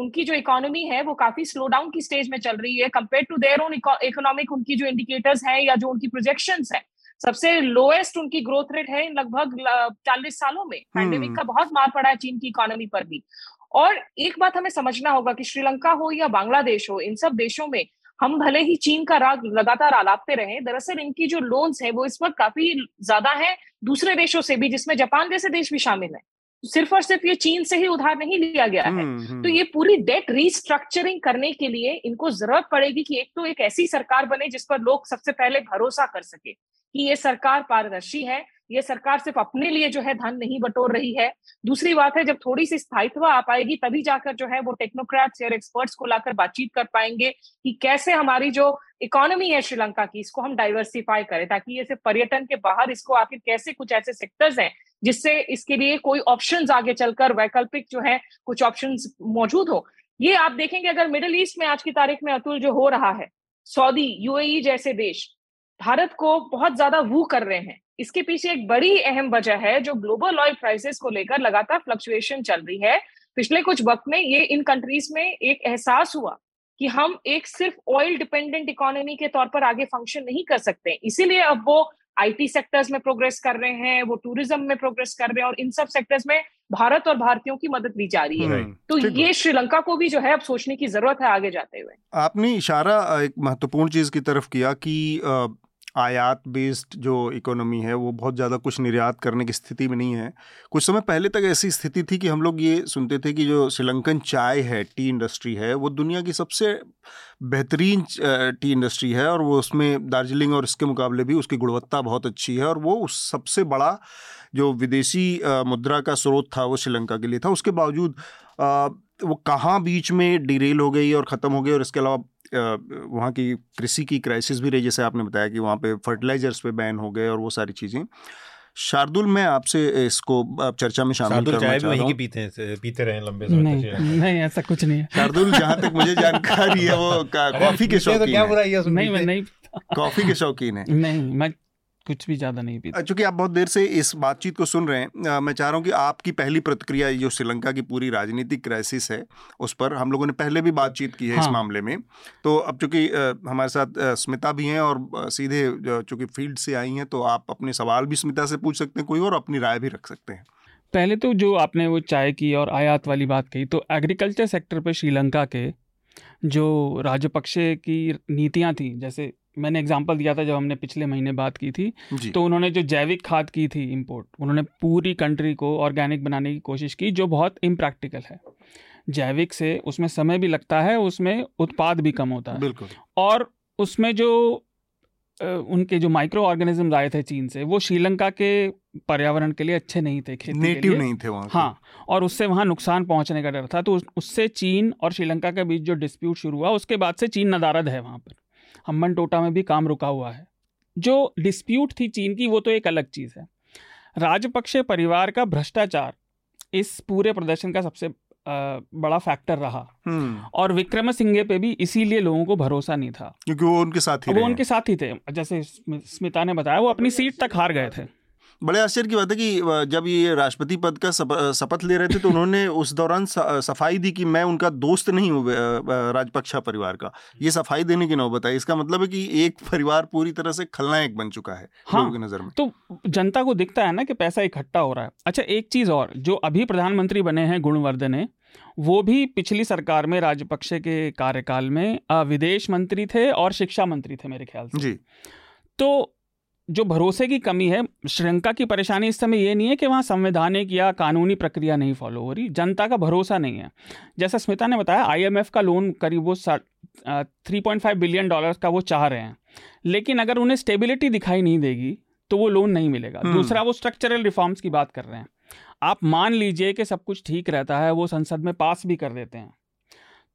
उनकी जो इकोनॉमी है वो काफी स्लो डाउन की स्टेज में चल रही है compare to their own economic. उनकी जो इंडिकेटर्स हैं या जो उनकी प्रोजेक्शंस हैं, सबसे लोएस्ट उनकी ग्रोथ रेट है लगभग 40 सालों में। पैंडेमिक का बहुत मार पड़ा है चीन की इकोनॉमी पर भी। और एक बात हमें समझना होगा कि श्रीलंका हो या बांग्लादेश हो, इन सब देशों में हम भले ही चीन का राग लगातार आलापते रहे, दरअसल इनकी जो लोन्स है वो इस वक्त काफी ज्यादा है दूसरे देशों से भी, जिसमें जापान जैसे देश भी शामिल है। सिर्फ और सिर्फ ये चीन से ही उधार नहीं लिया गया है। तो ये पूरी डेट रिस्ट्रक्चरिंग करने के लिए इनको जरूरत पड़ेगी कि एक तो एक ऐसी सरकार बने जिस पर लोग सबसे पहले भरोसा कर सके कि ये सरकार पारदर्शी है, ये सरकार सिर्फ अपने लिए जो है धन नहीं बटोर रही है। दूसरी बात है, जब थोड़ी सी स्थायित्व आ पाएगी तभी जाकर जो है वो टेक्नोक्रेट्स या एक्सपर्ट्स को लाकर बातचीत कर पाएंगे कि कैसे हमारी जो इकोनॉमी है श्रीलंका की, इसको हम डाइवर्सिफाई करें, ताकि ये सिर्फ पर्यटन के बाहर इसको आखिर कैसे कुछ ऐसे सेक्टर्स हैं जिससे इसके लिए कोई ऑप्शंस आगे चलकर वैकल्पिक जो है कुछ ऑप्शंस मौजूद हो। ये आप देखेंगे अगर मिडिल ईस्ट में आज की तारीख में अतुल जो हो रहा है, सऊदी, यूएई जैसे देश भारत को बहुत ज्यादा वू कर रहे हैं। इसके पीछे एक बड़ी अहम वजह है जो ग्लोबल ऑयल प्राइसेस को लेकर लगातार फ्लक्चुएशन चल रही है। पिछले कुछ वक्त में ये इन कंट्रीज में एक एहसास हुआ कि हम एक सिर्फ ऑयल डिपेंडेंट इकोनॉमी के तौर पर आगे फंक्शन नहीं कर सकते, इसीलिए अब वो आईटी सेक्टर्स में प्रोग्रेस कर रहे हैं, वो टूरिज्म में प्रोग्रेस कर रहे हैं और इन सब सेक्टर्स में भारत और भारतीयों की मदद ली जा रही है। तो ये श्रीलंका को भी जो है अब सोचने की जरूरत है आगे जाते हुए। आपने इशारा एक महत्वपूर्ण चीज की तरफ किया कि आयात बेस्ड जो इकोनॉमी है वो बहुत ज़्यादा कुछ निर्यात करने की स्थिति में नहीं है। कुछ समय पहले तक ऐसी स्थिति थी कि हम लोग ये सुनते थे कि जो श्रीलंकन चाय है, टी इंडस्ट्री है, वो दुनिया की सबसे बेहतरीन टी इंडस्ट्री है और वो उसमें दार्जिलिंग और इसके मुकाबले भी उसकी गुणवत्ता बहुत अच्छी है और वो उस सबसे बड़ा जो विदेशी मुद्रा का स्रोत था वो श्रीलंका के लिए था। उसके बावजूद वो कहाँ बीच में डिरेल हो गई और ख़त्म हो गई। और इसके अलावा वहाँ की कृषि की क्राइसिस भी रही, जैसे आपने बताया कि वहाँ पे फर्टिलाइजर्स पे बैन हो गए और वो सारी चीज़ें। शार्दुल, मैं आपसे इसको आप चर्चा में शामिल करना चाहता हूं। शार्दुल पीते रहे लंबे समय तक। नहीं, ऐसा कुछ नहीं है। शार्दुल जहाँ तक मुझे जानकारी है वो कॉफ़ी के शौकीन है। नहीं, कॉफ़ी के शौकीन है। नहीं, मैं कुछ भी ज़्यादा नहीं पीता। चूँकि आप बहुत देर से इस बातचीत को सुन रहे हैं, मैं चाह रहा हूँ कि आपकी पहली प्रतिक्रिया जो श्रीलंका की पूरी राजनीतिक क्राइसिस है उस पर। हम लोगों ने पहले भी बातचीत की है इस मामले में, तो अब चूँकि हमारे साथ स्मिता भी हैं और सीधे चूँकि फील्ड से आई हैं, तो आप अपने सवाल भी स्मिता से पूछ सकते हैं कोई और अपनी राय भी रख सकते हैं। पहले तो जो आपने वो चाय की और आयात वाली बात कही, तो एग्रीकल्चर सेक्टर पर श्रीलंका के जो राजपक्षे की नीतियाँ थी, जैसे मैंने एग्जांपल दिया था जब हमने पिछले महीने बात की थी, तो उन्होंने जो जैविक खाद की थी इंपोर्ट, उन्होंने पूरी कंट्री को ऑर्गेनिक बनाने की कोशिश की, जो बहुत इम्प्रैक्टिकल है। जैविक से उसमें समय भी लगता है, उसमें उत्पाद भी कम होता है और उसमें जो उनके जो माइक्रो ऑर्गेनिज्म आए थे चीन से, वो श्रीलंका के पर्यावरण के लिए अच्छे नहीं थे, खेती नेटिव नहीं थे वहाँ। हाँ, और उससे वहाँ नुकसान पहुँचने का डर था। तो उससे चीन और श्रीलंका के बीच जो डिस्प्यूट शुरू हुआ, उसके बाद से चीन नदारद है वहाँ पर। हम्बन टोटा में भी काम रुका हुआ है। जो डिस्प्यूट थी चीन की, वो तो एक अलग चीज़ है। राजपक्षे परिवार का भ्रष्टाचार इस पूरे प्रदर्शन का सबसे बड़ा फैक्टर रहा और विक्रमसिंघे पे भी इसीलिए लोगों को भरोसा नहीं था, क्योंकि वो उनके साथ ही थे। जैसे स्मिता ने बताया, वो अपनी सीट तक हार गए थे। बड़े आश्चर्य की बात है कि जब ये राष्ट्रपति पद का शपथ ले रहे थे तो उन्होंने उस दौरान सफाई दी कि मैं उनका दोस्त नहीं हूँ राजपक्षा परिवार का। ये सफाई देने की नौबत आई। इसका मतलब है कि एक परिवार पूरी तरह से खलनायक बन चुका है लोगों की नज़र में। तो जनता को दिखता है ना कि पैसा इकट्ठा हो रहा है। अच्छा, एक चीज़ और, जो अभी प्रधानमंत्री बने हैं गुणवर्धने, वो भी पिछली सरकार में राजपक्षे के कार्यकाल में विदेश मंत्री थे और शिक्षा मंत्री थे मेरे ख्याल से। तो जो भरोसे की कमी है, श्रीलंका की परेशानी इस समय ये नहीं है कि वहाँ संवैधानिक या कानूनी प्रक्रिया नहीं फॉलो हो रही, जनता का भरोसा नहीं है। जैसा स्मिता ने बताया, आईएमएफ का लोन करीब वो 3.5 बिलियन डॉलर का वो चाह रहे हैं, लेकिन अगर उन्हें स्टेबिलिटी दिखाई नहीं देगी तो वो लोन नहीं मिलेगा। दूसरा, वो स्ट्रक्चरल रिफॉर्म्स की बात कर रहे हैं। आप मान लीजिए कि सब कुछ ठीक रहता है, वो संसद में पास भी कर देते हैं,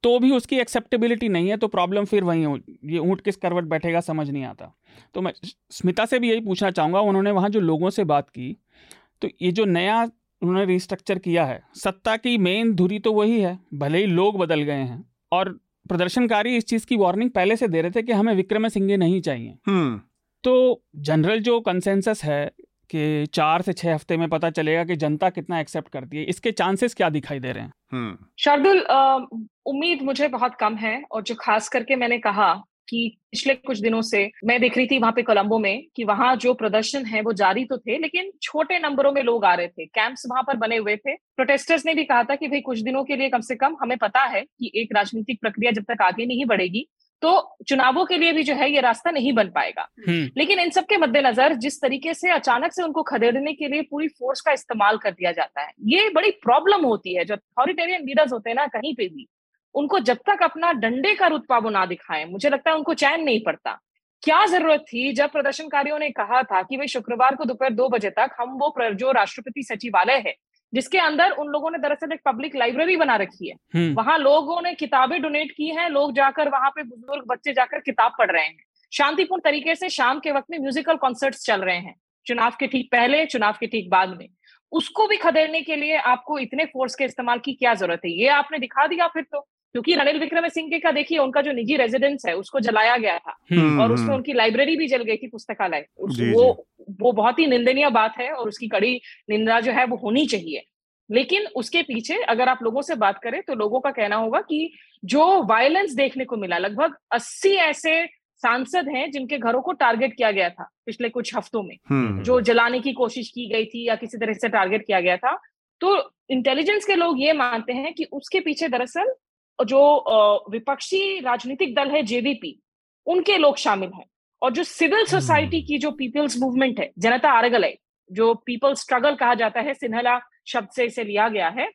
तो भी उसकी एक्सेप्टेबिलिटी नहीं है, तो प्रॉब्लम फिर वही हो, ये ऊँट किस करवट बैठेगा समझ नहीं आता। तो मैं स्मिता से भी यही पूछना चाहूँगा, उन्होंने वहाँ जो लोगों से बात की, तो ये जो नया उन्होंने रिस्ट्रक्चर किया है, सत्ता की मेन धुरी तो वही है, भले ही लोग बदल गए हैं। और प्रदर्शनकारी इस चीज़ की वार्निंग पहले से दे रहे थे कि हमें विक्रमसिंघे नहीं चाहिए। तो जनरल जो कंसेंसस है कि 4 से 6 हफ्ते में पता चलेगा कि जनता कितना एक्सेप्ट करती है, इसके चांसेस क्या दिखाई दे रहे हैं? शार्दुल, उम्मीद मुझे बहुत कम है। और जो खास करके मैंने कहा कि पिछले कुछ दिनों से मैं देख रही थी वहां पे कोलंबो में कि वहां जो प्रदर्शन है वो जारी तो थे, लेकिन छोटे नंबरों में लोग आ रहे थे, कैंप्स वहां पर बने हुए थे। प्रोटेस्टर्स ने भी कहा था कि भाई कुछ दिनों के लिए कम से कम हमें पता है कि एक राजनीतिक प्रक्रिया जब तक आगे नहीं बढ़ेगी तो चुनावों के लिए भी जो है ये रास्ता नहीं बन पाएगा। लेकिन इन सब के मद्देनजर जिस तरीके से अचानक से उनको खदेड़ने के लिए पूरी फोर्स का इस्तेमाल कर दिया जाता है, ये बड़ी प्रॉब्लम होती है। जो अथॉरिटेरियन लीडर्स होते हैं ना, कहीं पे भी उनको जब तक अपना डंडे का रुतबा वो ना दिखाएं, मुझे लगता है उनको चैन नहीं पड़ता। क्या जरूरत थी जब प्रदर्शनकारियों ने कहा था कि भाई शुक्रवार को दोपहर 2 बजे तक हम वो जो राष्ट्रपति सचिवालय है जिसके अंदर उन लोगों ने दरअसल एक पब्लिक लाइब्रेरी बना रखी है, वहां लोगों ने किताबें डोनेट की हैं, लोग जाकर वहां पे बुजुर्ग बच्चे जाकर किताब पढ़ रहे हैं, शांतिपूर्ण तरीके से शाम के वक्त में म्यूजिकल कॉन्सर्ट्स चल रहे हैं, चुनाव के ठीक पहले चुनाव के ठीक बाद में, उसको भी खदेड़ने के लिए आपको इतने फोर्स के इस्तेमाल की क्या जरूरत है? ये आपने दिखा दिया फिर तो, क्योंकि रनिल विक्रमसिंघे का देखिए उनका जो निजी रेजिडेंस है उसको जलाया गया था और उसमें उनकी लाइब्रेरी भी जल गई थी, पुस्तकालय, वो बहुत ही निंदनीय बात है और उसकी कड़ी निंदा जो है वो होनी चाहिए। लेकिन उसके पीछे अगर आप लोगों से बात करें तो लोगों का कहना होगा कि जो वायलेंस देखने को मिला, लगभग 80 ऐसे सांसद हैं जिनके घरों को टारगेट किया गया था पिछले कुछ हफ्तों में, जो जलाने की कोशिश की गई थी या किसी तरह से टारगेट किया गया था, तो इंटेलिजेंस के लोग ये मानते हैं कि उसके पीछे दरअसल जो विपक्षी राजनीतिक दल है जेवीपी, उनके लोग शामिल हैं और जो सिविल सोसाइटी की जो पीपल्स मूवमेंट है, जनता आरगलाई, जो पीपल स्ट्रगल कहा जाता है, सिन्हला शब्द से इसे लिया गया है,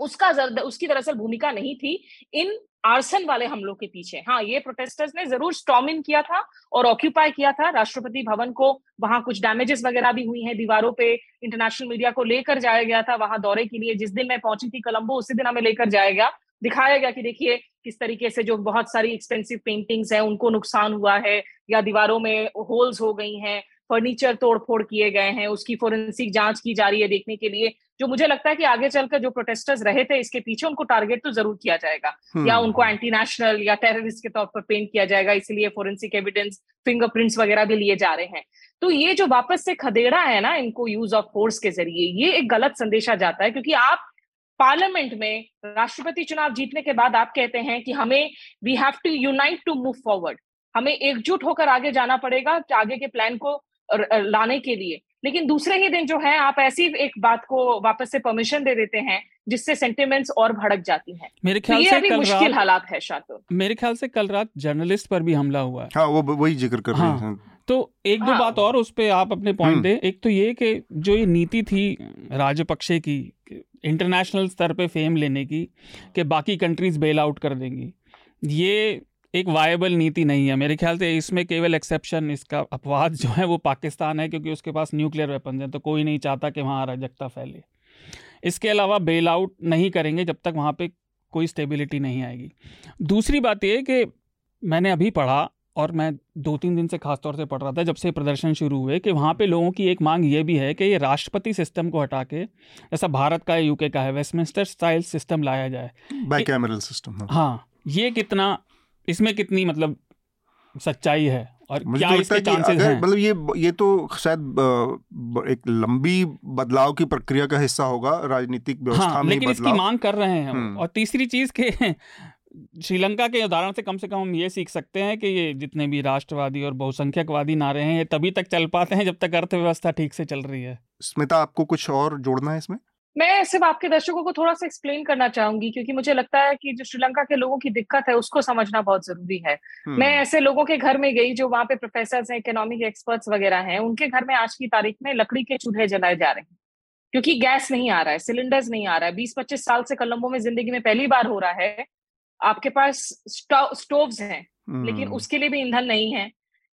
उसकी दरअसल भूमिका नहीं थी इन आर्सन वाले हमलों के पीछे। हाँ, ये प्रोटेस्टर्स ने जरूर स्टॉर्म इन किया था और ऑक्यूपाई किया था राष्ट्रपति भवन को, वहां कुछ डैमेजेस वगैरह भी हुई हैं, दीवारों पे इंटरनेशनल मीडिया को लेकर जाया गया था वहां दौरे के लिए। जिस दिन मैं पहुंची थी कोलंबो उसी दिन हमें लेकर जाया गया, दिखाया गया कि देखिए किस तरीके से जो बहुत सारी एक्सपेंसिव पेंटिंग्स हैं उनको नुकसान हुआ है या दीवारों में होल्स हो गई हैं, फर्नीचर तोड़फोड़ किए गए हैं, उसकी फोरेंसिक जांच की जा रही है देखने के लिए। जो मुझे लगता है कि आगे चलकर जो प्रोटेस्टर्स रहे थे इसके पीछे उनको टारगेट तो जरूर किया जाएगा या उनको एंटी नेशनल या टेररिस्ट के तौर पर पेंट किया जाएगा, इसलिए फोरेंसिक एविडेंस, फिंगरप्रिंट्स वगैरह भी लिए जा रहे हैं। तो ये जो वापस से खदेड़ा है ना इनको यूज ऑफ फोर्स के जरिए, ये एक गलत संदेशा जाता है, क्योंकि आप पार्लियामेंट में राष्ट्रपति चुनाव जीतने के बाद आप कहते हैं कि हमें we have to unite to move forward, हमें एकजुट होकर आगे जाना पड़ेगा आगे के प्लान को लाने के लिए, लेकिन दूसरे ही दिन जो है आप ऐसी एक बात को वापस से परमिशन दे देते हैं जिससे सेंटिमेंट्स और भड़क जाती हैं। मेरे ख्याल से अभी मुश्किल हालात है शार्दुल। मेरे ख्याल से कल रात जर्नलिस्ट पर भी हमला हुआ है। हाँ, वो वही जिक्र कर रहे हैं। तो एक दो बात और उस पर आप अपने पॉइंट दें। एक तो ये कि जो ये नीति थी राजपक्षे की इंटरनेशनल स्तर पे फेम लेने की कि बाकी कंट्रीज बेल आउट कर देंगी, ये एक वायबल नीति नहीं है। मेरे ख्याल से इसमें केवल एक्सेप्शन, इसका अपवाद जो है वो पाकिस्तान है, क्योंकि उसके पास न्यूक्लियर वेपन्स हैं, तो कोई नहीं चाहता कि वहाँ अराजकता फैले। इसके अलावा बेल आउट नहीं करेंगे जब तक वहाँ पे कोई स्टेबिलिटी नहीं आएगी। दूसरी बात ये कि मैंने अभी पढ़ा, और मैं 2-3 दिन से ख़ासतौर से पढ़ रहा था जब से प्रदर्शन शुरू हुए, कि वहाँ पे लोगों की एक मांग ये भी है कि ये राष्ट्रपति सिस्टम को हटा के, जैसा भारत का है, यूके का है, वेस्टमिंस्टर स्टाइल सिस्टम लाया जाए, बाइकैमरल सिस्टम। हाँ, ये कितना, इसमें कितनी मतलब सच्चाई है और क्या इसके चांसेस हैं? मतलब ये तो शायद एक लंबी बदलाव की प्रक्रिया का हिस्सा होगा राजनीतिक व्यवस्था में, लेकिन इसकी मांग कर रहे हैं। और तीसरी चीज़ के श्रीलंका के उदाहरण से कम हम ये सीख सकते हैं कि ये जितने भी राष्ट्रवादी और बहुसंख्यकवादी नारे हैं ये तभी तक चल पाते हैं जब तक अर्थव्यवस्था ठीक से चल रही है। स्मिता, आपको कुछ और जोड़ना है इसमें? मैं सिर्फ आपके दर्शकों को थोड़ा सा एक्सप्लेन करना चाहूंगी, क्योंकि मुझे लगता है कि जो श्रीलंका के लोगों की दिक्कत है उसको समझना बहुत जरूरी है। मैं ऐसे लोगों के घर में गई जो वहाँ पे प्रोफेसर्स हैं, इकोनॉमिक एक्सपर्ट्स वगैरह हैं, उनके घर में आज की तारीख में लकड़ी के चूल्हे जलाए जा रहे हैं क्योंकि गैस नहीं आ रहा है, सिलेंडर्स नहीं आ रहा है। 20-25 साल से कोलंबो में जिंदगी में पहली बार हो रहा है। आपके पास स्टोव्स हैं लेकिन उसके लिए भी ईंधन नहीं है,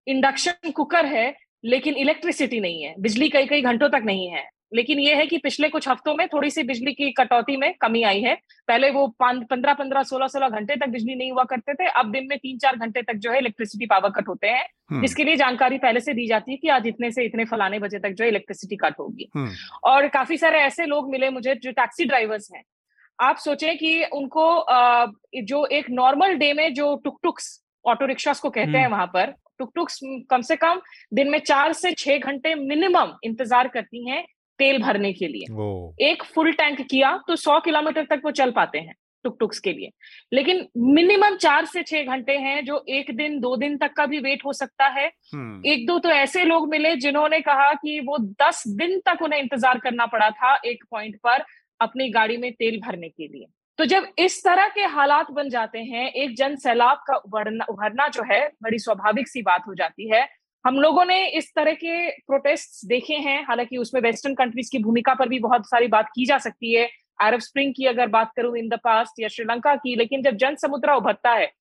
इंडक्शन कुकर है लेकिन इलेक्ट्रिसिटी नहीं है, बिजली कई कई घंटों तक नहीं है। लेकिन यह है कि पिछले कुछ हफ्तों में थोड़ी सी बिजली की कटौती में कमी आई है, पहले वो 15-16 घंटे तक बिजली नहीं हुआ करते थे, अब दिन में 3-4 घंटे तक जो है इलेक्ट्रिसिटी पावर कट होते हैं, जिसके लिए जानकारी पहले से दी जाती है कि आज इतने से इतने फलाने बजे तक जो है इलेक्ट्रिसिटी कट होगी। और काफी सारे ऐसे लोग मिले मुझे जो टैक्सी ड्राइवर्स हैं। आप सोचें कि उनको जो एक नॉर्मल डे में जो टुकटुक्स, ऑटो रिक्शास को कहते हैं वहां पर, टुकटुक्स कम से कम दिन में 4 से 6 घंटे मिनिमम इंतजार करती हैं तेल भरने के लिए। एक फुल टैंक किया तो 100 किलोमीटर तक वो चल पाते हैं टुकटुक्स के लिए, लेकिन मिनिमम 4 से 6 घंटे हैं जो एक दिन 2 दिन तक का भी वेट हो सकता है। 1-2 तो ऐसे लोग मिले जिन्होंने कहा कि वो 10 दिन तक उन्हें इंतजार करना पड़ा था एक पॉइंट पर अपनी गाड़ी में तेल भरने के लिए। तो जब इस तरह के हालात बन जाते हैं, एक जन सैलाब का उभरना जो है बड़ी स्वाभाविक सी बात हो जाती है। हम लोगों ने इस तरह के प्रोटेस्ट्स देखे हैं, हालांकि उसमें वेस्टर्न कंट्रीज की भूमिका पर भी बहुत सारी बात की जा सकती है। अरब स्प्रिंग की अगर बात करूं इन द पास्ट, या श्रीलंका की, लेकिन जब जन समुद्र उभरता है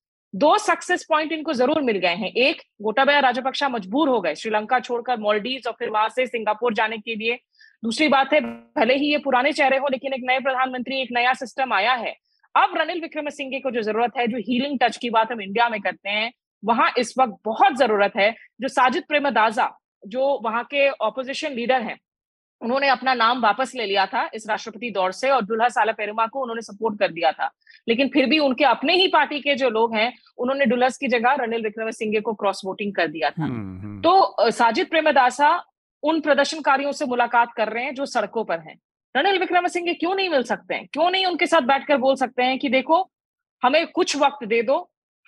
दो सक्सेस पॉइंट इनको जरूर मिल गए हैं। एक, गोटाबाया राजपक्षे मजबूर हो गए श्रीलंका छोड़कर मालदीव और फिर वहां से सिंगापुर जाने के लिए। दूसरी बात है, भले ही ये पुराने चेहरे हो लेकिन एक नए प्रधानमंत्री, एक नया सिस्टम आया है। अब रनिल विक्रमसिंघे को जो जरूरत है, जो हीलिंग टच की बात हम इंडिया में करते हैं, वहां इस वक्त बहुत जरूरत है। जो साजिद प्रेमदासा जो वहां के ऑपोजिशन लीडर हैं, उन्होंने अपना नाम वापस ले लिया था इस राष्ट्रपति दौर से और दुल्लस आलाहापेरुमा को उन्होंने सपोर्ट कर दिया था, लेकिन फिर भी उनके अपने ही पार्टी के जो लोग हैं उन्होंने दुल्लस की जगह रनिल विक्रमसिंघे को क्रॉस वोटिंग कर दिया था। तो साजिद प्रेमदासा उन प्रदर्शनकारियों से मुलाकात कर रहे हैं जो सड़कों पर हैं। रनिल विक्रमसिंघे क्यों नहीं मिल सकते हैं, क्यों नहीं उनके साथ बैठकर बोल सकते हैं कि देखो हमें कुछ वक्त दे दो,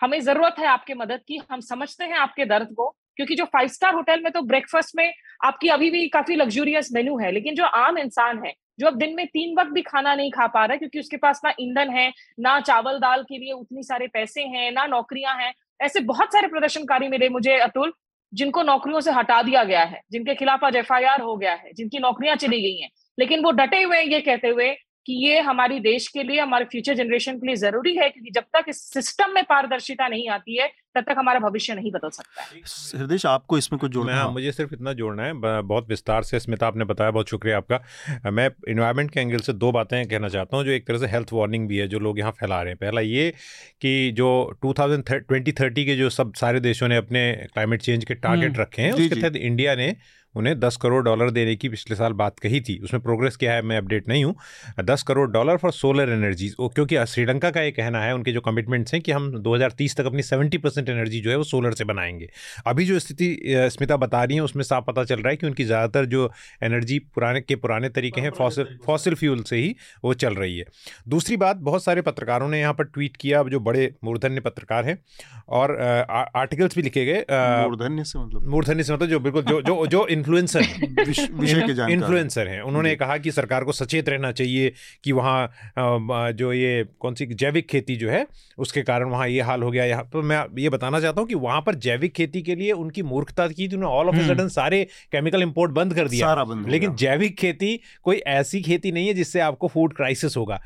हमें जरूरत है आपके मदद की, हम समझते हैं आपके दर्द को। क्योंकि जो 5 स्टार होटल में तो ब्रेकफास्ट में आपकी अभी भी काफी लग्जूरियस मेन्यू है, लेकिन जो आम इंसान है जो अब दिन में 3 वक्त भी खाना नहीं खा पा रहा है क्योंकि उसके पास ना ईंधन है, ना चावल दाल के लिए उतनी सारे पैसे हैं, ना नौकरियां हैं। ऐसे बहुत सारे प्रदर्शनकारी मिले मुझे अतुल, जिनको नौकरियों से हटा दिया गया है, जिनके खिलाफ आज FIR हो गया है, जिनकी नौकरियां चली गई हैं, लेकिन वो डटे हुए ये कहते हुए कि ये हमारी देश के लिए, हमारे फ्यूचर जनरेशन के लिए जरूरी है क्योंकि जब तक इस सिस्टम में पारदर्शिता नहीं आती है तब तक हमारा भविष्य नहीं बदल सकता है। हृदेश, आपको इसमें कुछ जोड़ना है? मुझे सिर्फ इतना जोड़ना है, बहुत विस्तार से स्मिता आपने बताया, बहुत शुक्रिया आपका। मैं इन्वायरमेंट के एंगल से 2 बातें कहना चाहता हूँ जो एक तरह से हेल्थ वार्निंग भी है जो लोग यहाँ फैला रहे हैं। पहला ये कि जो 2030 के जो सब सारे देशों ने अपने क्लाइमेट चेंज के टारगेट रखे हैं, उसके तहत इंडिया ने उन्हें $10 करोड़ देने की पिछले साल बात कही थी। उसमें प्रोग्रेस क्या है मैं अपडेट नहीं हूँ। $10 करोड़ फॉर सोलर एनर्जीज, क्योंकि श्रीलंका का ये कहना है, उनके जो कमिटमेंट्स हैं कि हम 2030 तक अपनी 70% एनर्जी जो है वो सोलर से बनाएंगे। अभी जो स्थिति स्मिता बता रही है उसमें साफ पता चल रहा है कि उनकी ज़्यादातर जो एनर्जी पुराने तरीके हैं, फॉसिल फ्यूल से ही वो चल रही है। दूसरी बात, बहुत सारे पत्रकारों ने यहाँ पर ट्वीट किया, जो बड़े मूर्धन्य पत्रकार हैं, और आर्टिकल्स भी लिखे गए। मूर्धन्य से मतलब जो बिल्कुल जो इन्फ्लुएंसर हैं, उन्होंने कहा कि सरकार को सचेत रहना चाहिए कि वहाँ जो ये कौन सी जैविक खेती जो है उसके कारण वहाँ ये हाल हो गया। यहाँ पर मैं ये बताना चाहता हूँ कि वहाँ पर जैविक खेती के लिए उनकी मूर्खता की तो ऑल ऑफ ए सडन सारे केमिकल इंपोर्ट बंद कर दिया, लेकिन जैविक खेती कोई ऐसी खेती नहीं है जिससे आपको फूड क्राइसिस होगा।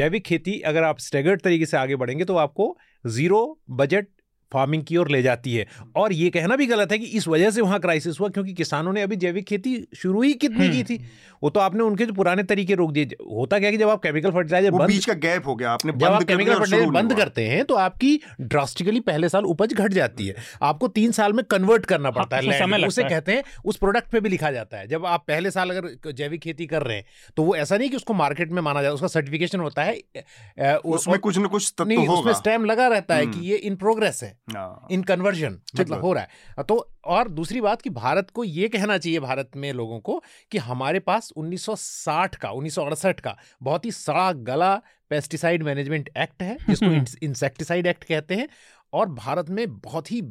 जैविक खेती अगर आप स्टैगर्ड तरीके से आगे बढ़ेंगे तो आपको 0 बजट फार्मिंग की ओर ले जाती है। और ये कहना भी गलत है कि इस वजह से वहाँ क्राइसिस हुआ, क्योंकि किसानों ने अभी जैविक खेती शुरू ही कितनी की थी, वो तो आपने उनके जो पुराने तरीके रोक दिए। होता क्या कि जब आप केमिकल फर्टिलाइजर बीच का गैप हो गया, आपने केमिकल फर्टिलाइजर बंद करते हैं तो आपकी ड्रास्टिकली पहले साल उपज घट जाती है, आपको 3 साल में कन्वर्ट करना पड़ता है, उसे कहते हैं। उस प्रोडक्ट पे भी लिखा जाता है, जब आप पहले साल अगर जैविक खेती कर रहे हैं तो वो ऐसा नहीं कि उसको मार्केट में माना जाता, उसका सर्टिफिकेशन होता है, उसमें कुछ ना कुछ उसमें स्टैम्प लगा रहता है कि ये इन प्रोग्रेस है, इन कन्वर्जन मतलब हो रहा है। तो और दूसरी बात कि भारत को ये कहना चाहिए, भारत में लोगों को, कि हमारे पास 1968 का बहुत ही सड़ा गला पेस्टिसाइड मैनेजमेंट एक्ट है, जिसको इंसेक्टिसाइड एक्ट कहते हैं, और भारत में बहुत ही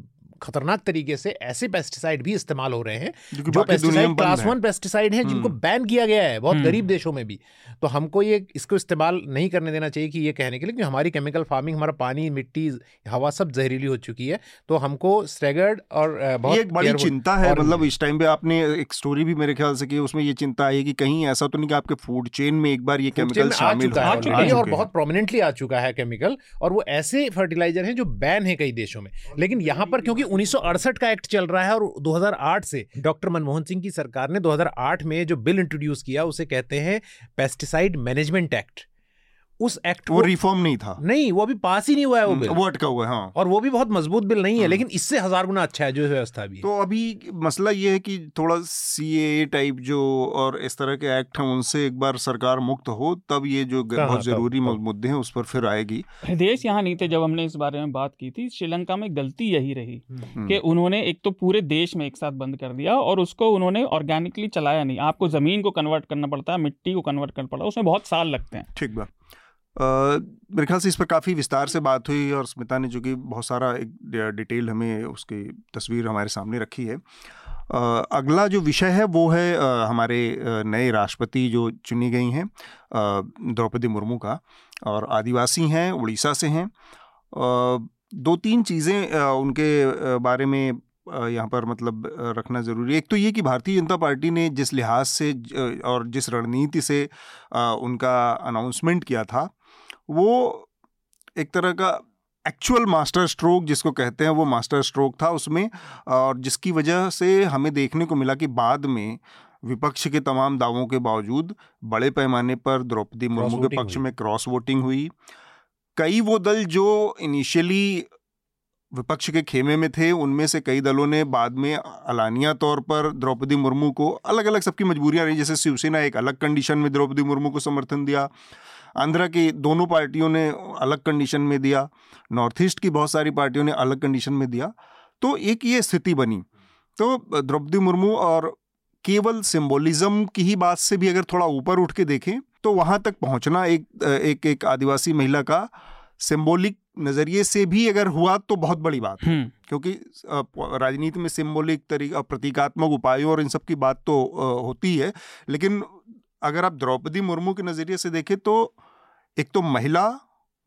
खतरनाक तरीके से ऐसे पेस्टिसाइड भी इस्तेमाल हो रहे हैं जो पेस्टिसाइड क्लास 1 पेस्टिसाइड हैं, जिनको बैन किया गया है बहुत गरीब देशों में भी। तो हमको ये इसको इस्तेमाल नहीं करने देना चाहिए कि ये कहने के लिए कि हमारी केमिकल फार्मिंग, हमारा पानी, मिट्टी, हवा सब जहरीली हो चुकी है। तो हमको स्टैगर्ड और बहुत एक बड़ी चिंता है, मतलब इस टाइम पे आपने एक स्टोरी भी मेरे ख्याल से की, उसमें ये चिंता है कि कहीं ऐसा तो नहीं कि आपके फूड चेन में एक बार ये केमिकल शामिल हो चुका है, और बहुत प्रोमिनेंटली आ चुका है केमिकल, और वो ऐसे फर्टिलाइजर हैं जो बैन है कई देशों में। लेकिन यहाँ पर क्योंकि 1968 का एक्ट चल रहा है, और 2008 से डॉक्टर मनमोहन सिंह की सरकार ने 2008 में जो बिल इंट्रोड्यूस किया, उसे कहते हैं पेस्टिसाइड मैनेजमेंट एक्ट। उस एक्ट वो रिफॉर्म नहीं था, नहीं, वो अभी पास ही नहीं हुआ है, वो बिल वो अटका हुआ है। हाँ, और वो भी बहुत मजबूत बिल नहीं है, लेकिन इससे 1000 गुना अच्छा है जो व्यवस्था भी है। तो अभी मसला ये है कि थोड़ा CAA टाइप जो और इस तरह के एक्ट हैं उनसे एक बार सरकार मुक्त हो, तब ये जो बहुत जरूरी मुद्दे हैं उस पर फिर आएगी। हृदेश यहाँ नहीं थे जब हमने इस बारे में बात की थी। श्रीलंका में गलती यही रही कि उन्होंने एक तो पूरे देश में एक साथ बंद कर दिया, और उसको उन्होंने ऑर्गेनिकली चलाया नहीं। आपको जमीन को कन्वर्ट करना पड़ता है, मिट्टी को कन्वर्ट करना पड़ता है, उसमें बहुत साल लगते हैं। ठीक बात। मेरे ख्याल से इस पर काफ़ी विस्तार से बात हुई, और स्मिता ने जो कि बहुत सारा एक डिटेल हमें उसकी तस्वीर हमारे सामने रखी है। अगला जो विषय है वो है हमारे नए राष्ट्रपति जो चुनी गई हैं, द्रौपदी मुर्मू का, और आदिवासी हैं, उड़ीसा से हैं। 2-3 चीज़ें उनके बारे में यहाँ पर मतलब रखना ज़रूरी है। एक तो ये कि भारतीय जनता पार्टी ने जिस लिहाज से और जिस रणनीति से उनका अनाउंसमेंट किया था, वो एक तरह का एक्चुअल मास्टर स्ट्रोक जिसको कहते हैं वो मास्टर स्ट्रोक था उसमें, और जिसकी वजह से हमें देखने को मिला कि बाद में विपक्ष के तमाम दावों के बावजूद बड़े पैमाने पर द्रौपदी मुर्मू के पक्ष में क्रॉस वोटिंग हुई। कई वो दल जो इनिशियली विपक्ष के खेमे में थे, उनमें से कई दलों ने बाद में अलानिया तौर पर द्रौपदी मुर्मू को, अलग अलग सबकी मजबूरियां रही, जैसे शिवसेना एक अलग कंडीशन में द्रौपदी मुर्मू को समर्थन दिया, आंध्रा की दोनों पार्टियों ने अलग कंडीशन में दिया, नॉर्थ ईस्ट की बहुत सारी पार्टियों ने अलग कंडीशन में दिया, तो एक ये स्थिति बनी। तो द्रौपदी मुर्मू और केवल सिंबोलिज्म की ही बात से भी अगर थोड़ा ऊपर उठ के देखें तो वहाँ तक पहुँचना एक आदिवासी महिला का सिंबॉलिक नज़रिए से भी अगर हुआ तो बहुत बड़ी बात है, क्योंकि राजनीति में सिंबॉलिक तरीका, प्रतीकात्मक उपायों और इन सब की बात तो होती है, लेकिन अगर आप द्रौपदी मुर्मू के नज़रिए से देखें तो एक तो महिला,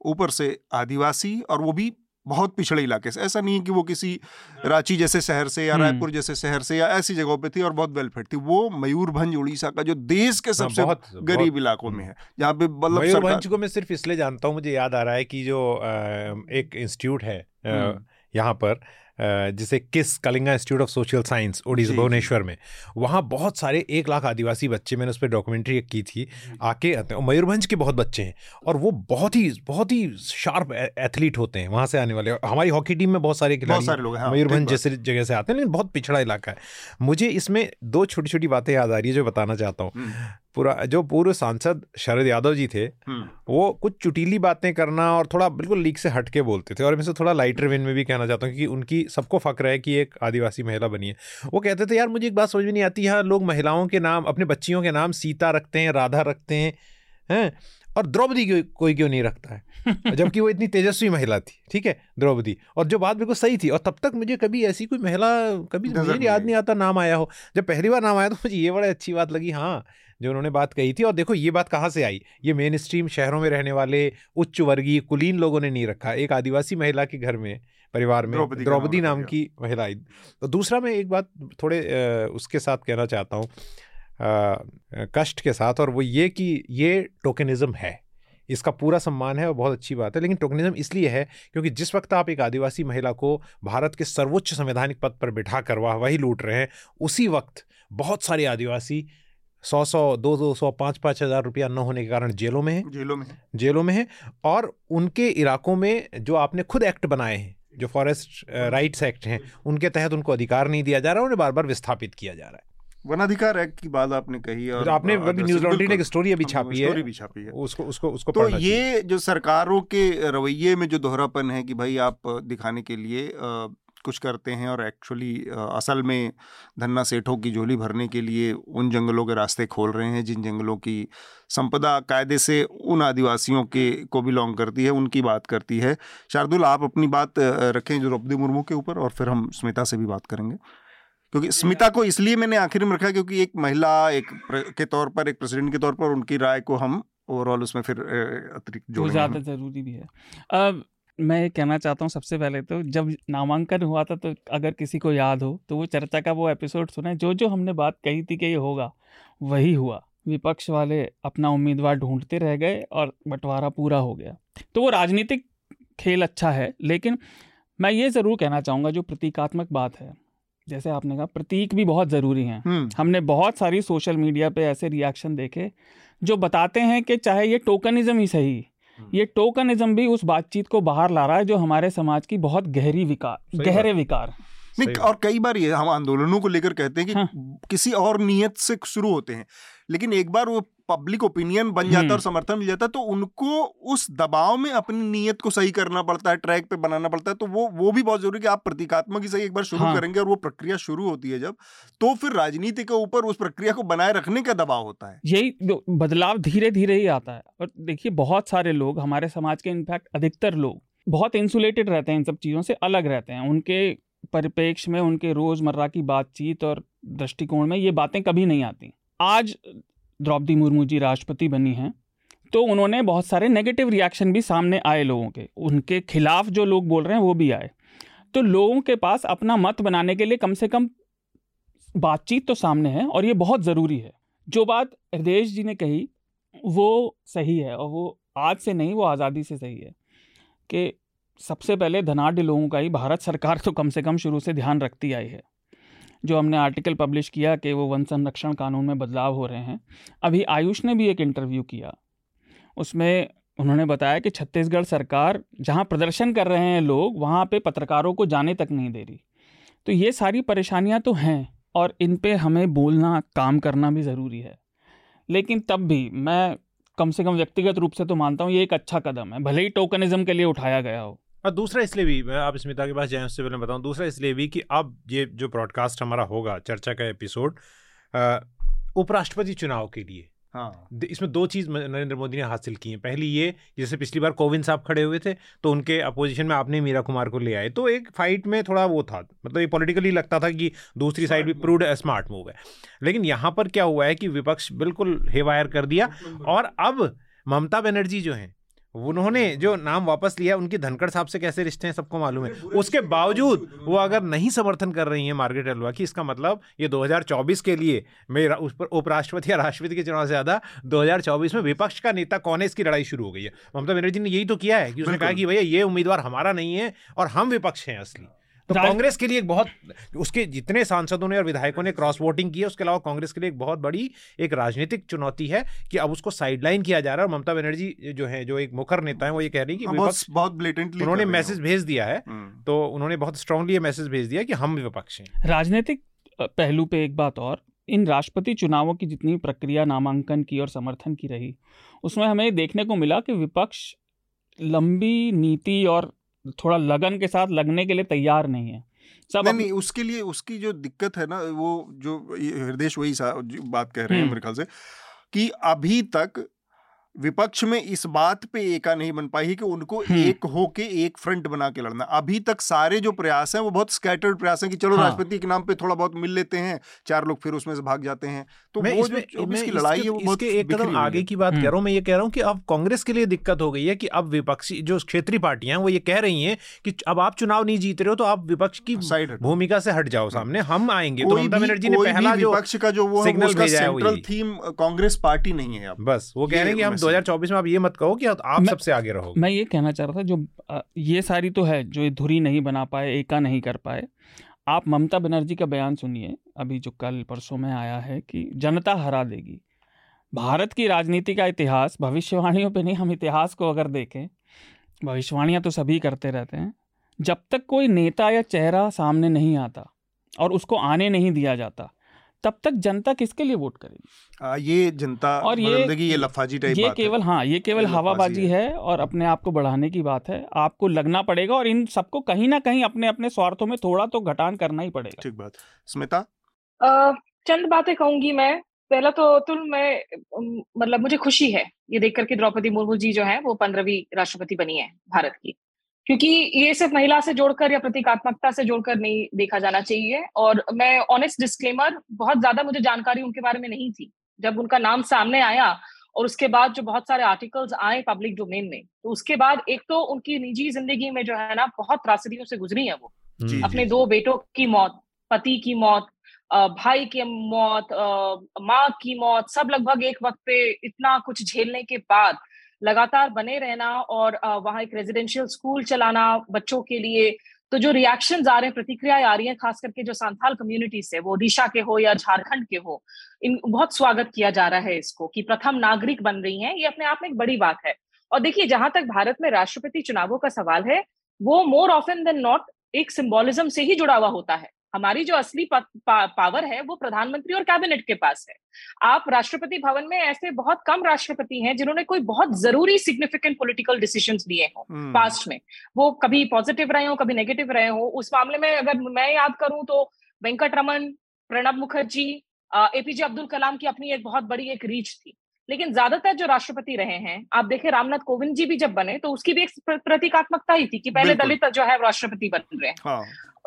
ऊपर से आदिवासी, और वो भी बहुत पिछड़े इलाके से। ऐसा नहीं कि वो किसी रांची जैसे शहर से या रायपुर जैसे शहर से या ऐसी जगहों पे थी और बहुत वेलफेड थी। वो मयूरभंज उड़ीसा का, जो देश के सबसे गरीब इलाकों में है, जहाँ पे मयूरभंज को मैं सिर्फ इसलिए जानता हूँ, मुझे याद आ रहा है कि जो एक इंस्टीट्यूट है यहाँ पर जिसे किस Kalinga institute of social science Odisha Bhubaneswar में, वहाँ बहुत सारे 100,000 आदिवासी बच्चे, मैंने उस पर डॉक्यूमेंट्री की थी, आके आते हैं। और मयूरभंज के बहुत बच्चे हैं और वो बहुत ही शार्प एथलीट होते हैं वहाँ से आने वाले। हमारी हॉकी टीम में बहुत सारे खिलाड़ी लोग हैं मयूरभंज जैसे जगह से आते हैं, लेकिन बहुत पिछड़ा इलाका है। मुझे इसमें 2 छोटी छोटी बातें याद आ रही है जो बताना चाहता हूँ। जो पूर्व सांसद शरद यादव जी थे, वो कुछ चुटीली बातें करना और थोड़ा बिल्कुल लीक से हटके बोलते थे, और मैं थोड़ा लाइटर वेन में भी कहना चाहता हूँ, क्योंकि उनकी सबको फक्र है कि एक आदिवासी महिला बनी है। वो कहते थे, यार मुझे एक बात समझ में नहीं आती, यहाँ लोग महिलाओं के नाम, अपने बच्चियों के नाम सीता रखते हैं, राधा रखते हैं, और द्रौपदी कोई क्यों नहीं रखता है, जबकि वो इतनी तेजस्वी महिला थी, ठीक है द्रौपदी, और जो बात बिल्कुल सही थी। और तब तक मुझे कभी ऐसी कोई महिला कभी याद नहीं आता नाम आया हो, जब पहली बार नाम आया तो मुझे ये बड़ी अच्छी बात लगी, हाँ जो उन्होंने बात कही थी। और देखो ये बात कहाँ से आई, ये मेन स्ट्रीम शहरों में रहने वाले उच्च वर्गीय कुलीन लोगों ने नहीं रखा, एक आदिवासी महिला के घर में, परिवार में द्रौपदी नाम की महिला आई। तो दूसरा मैं एक बात थोड़े उसके साथ कहना चाहता हूँ, कष्ट के साथ, और वो ये कि ये टोकनिज़म है, इसका पूरा सम्मान है और बहुत अच्छी बात है, लेकिन टोकनिज़म इसलिए है क्योंकि जिस वक्त आप एक आदिवासी महिला को भारत के सर्वोच्च संवैधानिक पद पर बिठा कर वही लूट रहे हैं, उसी वक्त बहुत सारे आदिवासी 100-100, 200, 5-5 हज़ार रुपया न होने के कारण जेलों में हैं। और उनके इलाकों में जो आपने खुद एक्ट बनाए हैं, जो फॉरेस्ट राइट्स एक्ट हैं, उनके तहत उनको अधिकार नहीं दिया जा रहा है, उन्हें बार बार विस्थापित किया जा रहा है। वनाधिकार एक्ट की बात आपने कही, और आपने न्यूज लॉन्ड्री ने एक स्टोरी अभी छापी है उसको तो ये जो सरकारों के रवैये में जो दोहरापन है कि भाई आप दिखाने के लिए कुछ करते हैं और एक्चुअली असल में धन्ना सेठों की झोली भरने के लिए उन जंगलों के रास्ते खोल रहे हैं जिन जंगलों की संपदा कायदे से उन आदिवासियों के को बिलोंग करती है, उनकी बात करती है। शार्दुल, आप अपनी बात रखें द्रौपदी मुर्मू के ऊपर, और फिर हम स्मिता से भी बात करेंगे, क्योंकि स्मिता को इसलिए मैंने आखिर में रखा क्योंकि एक महिला के तौर पर, एक प्रेसिडेंट के तौर पर, उनकी राय को हम ओवरऑल उसमें फिर अतिरिक्त जोड़ेंगे, ज़्यादा ज़रूरी भी है। अब मैं कहना चाहता हूँ सबसे पहले तो, जब नामांकन हुआ था तो अगर किसी को याद हो तो वो चर्चा का वो एपिसोड सुने, जो हमने बात कही थी कि ये होगा वही हुआ। विपक्ष वाले अपना उम्मीदवार ढूंढते रह गए और बंटवारा पूरा हो गया। तो वो राजनीतिक खेल अच्छा है, लेकिन मैं ये ज़रूर कहना चाहूँगा जो प्रतीकात्मक बात है, जैसे आपने कहा प्रतीक भी बहुत ज़रूरी हैं। हमने बहुत सारी सोशल मीडिया पे ऐसे रिएक्शन देखे जो बताते हैं कि चाहे ये टोकनिज़म ही सही, ये टोकनिज़म भी उस बातचीत को बाहर ला रहा है जो हमारे समाज की बहुत गहरे विकार नहीं। और कई बार ये हम आंदोलनों को लेकर कहते हैं कि किसी और नीयत से शुरू होते हैं, लेकिन एक बार वो पब्लिक ओपिनियन बन जाता है और समर्थन मिल जाता है तो उनको उस दबाव में अपनी नीयत को सही करना पड़ता है, ट्रैक पे बनाना पड़ता है। तो वो भी बहुत जरूरी है कि आप प्रतीकात्मक ही सही एक बार शुरू करेंगे, और वो प्रक्रिया शुरू होती है जब, तो फिर राजनीति के ऊपर उस प्रक्रिया को बनाए रखने का दबाव होता है। यही बदलाव धीरे धीरे ही आता है। और देखिए बहुत सारे लोग हमारे समाज के, इनफैक्ट अधिकतर लोग बहुत इंसुलेटेड रहते हैं, इन सब चीज़ों से अलग रहते हैं, उनके परिपेक्ष में, उनके रोजमर्रा की बातचीत और दृष्टिकोण में ये बातें कभी नहीं आती। आज द्रौपदी मुर्मू जी राष्ट्रपति बनी हैं तो उन्होंने बहुत सारे नेगेटिव रिएक्शन भी सामने आए लोगों के, उनके खिलाफ जो लोग बोल रहे हैं वो भी आए। तो लोगों के पास अपना मत बनाने के लिए कम से कम बातचीत तो सामने है, और ये बहुत ज़रूरी है। जो बात हृदेश जी ने कही वो सही है, और वो आज से नहीं, वो आज़ादी से सही है कि सबसे पहले धनाढ़ लोगों का ही भारत सरकार तो कम से कम शुरू से ध्यान रखती आई है। जो हमने आर्टिकल पब्लिश किया कि वो वन संरक्षण कानून में बदलाव हो रहे हैं, अभी आयुष ने भी एक इंटरव्यू किया, उसमें उन्होंने बताया कि छत्तीसगढ़ सरकार जहां प्रदर्शन कर रहे हैं लोग, वहां पे पत्रकारों को जाने तक नहीं दे रही। तो ये सारी परेशानियां तो हैं और इन पे हमें बोलना, काम करना भी ज़रूरी है। लेकिन तब भी मैं कम से कम व्यक्तिगत रूप से तो मानता हूँ ये एक अच्छा कदम है, भले ही टोकनिज़म के लिए उठाया गया हो। और दूसरा इसलिए भी, मैं आप स्मिता के पास जाएँ उससे पहले बताऊँ, दूसरा इसलिए भी कि अब ये जो ब्रॉडकास्ट हमारा होगा, चर्चा का एपिसोड, उपराष्ट्रपति चुनाव के लिए, हाँ, इसमें दो चीज़ नरेंद्र मोदी ने हासिल की हैं। पहली ये, जैसे पिछली बार कोविंद साहब खड़े हुए थे तो उनके अपोजिशन में आपने मीरा कुमार को ले आए, तो एक फाइट में थोड़ा वो था, मतलब ये पॉलिटिकली लगता था कि दूसरी साइड भी प्रूड स्मार्ट मूव है। लेकिन यहाँ पर क्या हुआ है कि विपक्ष बिल्कुल हेवायर कर दिया। और अब ममता बनर्जी जो हैं, उन्होंने जो नाम वापस लिया, उनकी धनखड़ साहब से कैसे रिश्ते हैं सबको मालूम है, उसके बावजूद वो अगर नहीं समर्थन कर रही हैं मार्गरेट अल्वा की, इसका मतलब ये 2024 के लिए, मेरा उस पर उपराष्ट्रपति या राष्ट्रपति के चुनाव से ज़्यादा 2024 में विपक्ष का नेता कौन है इसकी लड़ाई शुरू हो गई है। ममता बनर्जी ने यही तो किया है कि उसने कहा कि भैया ये उम्मीदवार हमारा नहीं है और हम विपक्ष हैं असली। तो कांग्रेस के लिए एक बहुत, उसके जितने सांसदों ने और विधायकों ने क्रॉस वोटिंग की है, उसके अलावा कांग्रेस के लिए एक बहुत बड़ी एक राजनीतिक चुनौती है कि अब उसको साइडलाइन किया जा रहा है। और ममता बनर्जी जो है, जो एक मुखर नेता है, वो ये कह रही है कि विपक्ष बहुत ब्लेटेंटली, उन्होंने मैसेज भेज दिया है, तो उन्होंने बहुत स्ट्रांगली ये मैसेज भेज दिया कि हम विपक्ष हैं। राजनीतिक पहलू पे एक बात और, इन राष्ट्रपति चुनावों की जितनी प्रक्रिया नामांकन की और समर्थन की रही, उसमें हमें देखने को मिला कि विपक्ष लंबी नीति और थोड़ा लगन के साथ लगने के लिए तैयार नहीं है। नहीं, उसके लिए उसकी जो दिक्कत है ना, वो जो हृदेश वही बात कह रहे हैं मेरे ख्याल से, कि अभी तक विपक्ष में इस बात पे एका नहीं बन पाई है कि उनको एक होके एक फ्रंट बना के लड़ना। अभी तक सारे जो प्रयास हैं वो बहुत स्कैटर्ड प्रयास हैं कि चलो राष्ट्रपति के नाम पे थोड़ा बहुत मिल लेते हैं, चार लोग फिर उसमें से भाग जाते हैं। तो वो जो इसकी लड़ाई है वो बहुत एक कदम आगे की बात कह रहा हूँ मैं, ये कह रहा हूँ कि अब कांग्रेस के लिए दिक्कत हो गई है कि अब विपक्षी जो क्षेत्रीय पार्टियां, वो ये कह रही हैं कि अब आप चुनाव नहीं जीत रहे हो तो आप विपक्ष की भूमिका से हट जाओ, सामने हम आएंगे। तो ममता बनर्जी ने पहला जो विपक्ष का जो वो सेंट्रल थीम कांग्रेस पार्टी नहीं है, बस वो कह रहे हैं कि 2024 में आप ये मत कहो कि आप सबसे आगे रहो। मैं ये कहना चाह रहा था, जो ये सारी तो है, जो ये धुरी नहीं बना पाए, एका नहीं कर पाए। आप ममता बनर्जी का बयान सुनिए, अभी जो कल परसों में आया है, कि जनता हरा देगी। भारत की राजनीति का इतिहास, भविष्यवाणियों पे नहीं, हम इतिहास को अगर देखें, भविष्यवाणियाँ तो सभी करते रहते हैं, जब तक कोई नेता या चेहरा सामने नहीं आता और उसको आने नहीं दिया जाता, तब तक जनता किसके लिए वोट करेगी। ये जनता और ये लफाजी टाइप बात है, ये केवल हवाबाजी है और अपने आप को बढ़ाने की बात है। आपको लगना पड़ेगा और इन सबको कहीं ना कहीं अपने अपने स्वार्थों में थोड़ा तो घटान करना ही पड़ेगा। ठीक बात। स्मिता, चंद बातें कहूंगी मैं। पहला तो अतुल, मैं मतलब मुझे खुशी है ये देख करके द्रौपदी मुर्मू जी जो है वो 15वीं राष्ट्रपति बनी है भारत की, क्योंकि ये सिर्फ महिला से जोड़कर या प्रतीकात्मकता से जोड़कर नहीं देखा जाना चाहिए। और मैं ऑनेस्ट डिस्क्लेमर, बहुत ज्यादा मुझे जानकारी उनके बारे में नहीं थी। जब उनका नाम सामने आया और उसके बाद जो बहुत सारे आर्टिकल्स आए पब्लिक डोमेन में, तो उसके बाद एक तो उनकी निजी जिंदगी में जो है ना, बहुत त्रासदियों से गुजरी है वो, अपने दो बेटों की मौत, पति की मौत, भाई की मौत, माँ की मौत, सब लगभग एक वक्त पे इतना कुछ झेलने के बाद लगातार बने रहना और वहाँ एक रेजिडेंशियल स्कूल चलाना बच्चों के लिए। तो जो रिएक्शंस आ रहे हैं, प्रतिक्रियाएं आ रही हैं, खास करके जो सांथाल कम्युनिटीज है, वो ओडिशा के हो या झारखंड के हो, इन बहुत स्वागत किया जा रहा है इसको कि प्रथम नागरिक बन रही हैं। ये अपने आप में एक बड़ी बात है। और देखिए, जहां तक भारत में राष्ट्रपति चुनावों का सवाल है, वो मोर ऑफन देन नॉट एक सिंबोलिज्म से ही जुड़ा हुआ होता है। हमारी जो असली पावर है वो प्रधानमंत्री और कैबिनेट के पास है। आप राष्ट्रपति भवन में ऐसे बहुत कम राष्ट्रपति हैं जिन्होंने कोई बहुत जरूरी सिग्निफिकेंट पॉलिटिकल डिसीजंस लिए हो पास्ट में, वो कभी पॉजिटिव रहे हो, कभी नेगेटिव रहे हो। उस मामले में अगर मैं याद करूं तो वेंकट रमन, प्रणब मुखर्जी, एपीजे अब्दुल कलाम की अपनी एक बहुत बड़ी एक रीच थी। लेकिन ज्यादातर जो राष्ट्रपति रहे हैं, आप देखें रामनाथ कोविंद जी भी जब बने तो उसकी भी एक प्रतीकात्मकता ही थी कि पहले दलित जो है राष्ट्रपति बन रहे हैं। हाँ।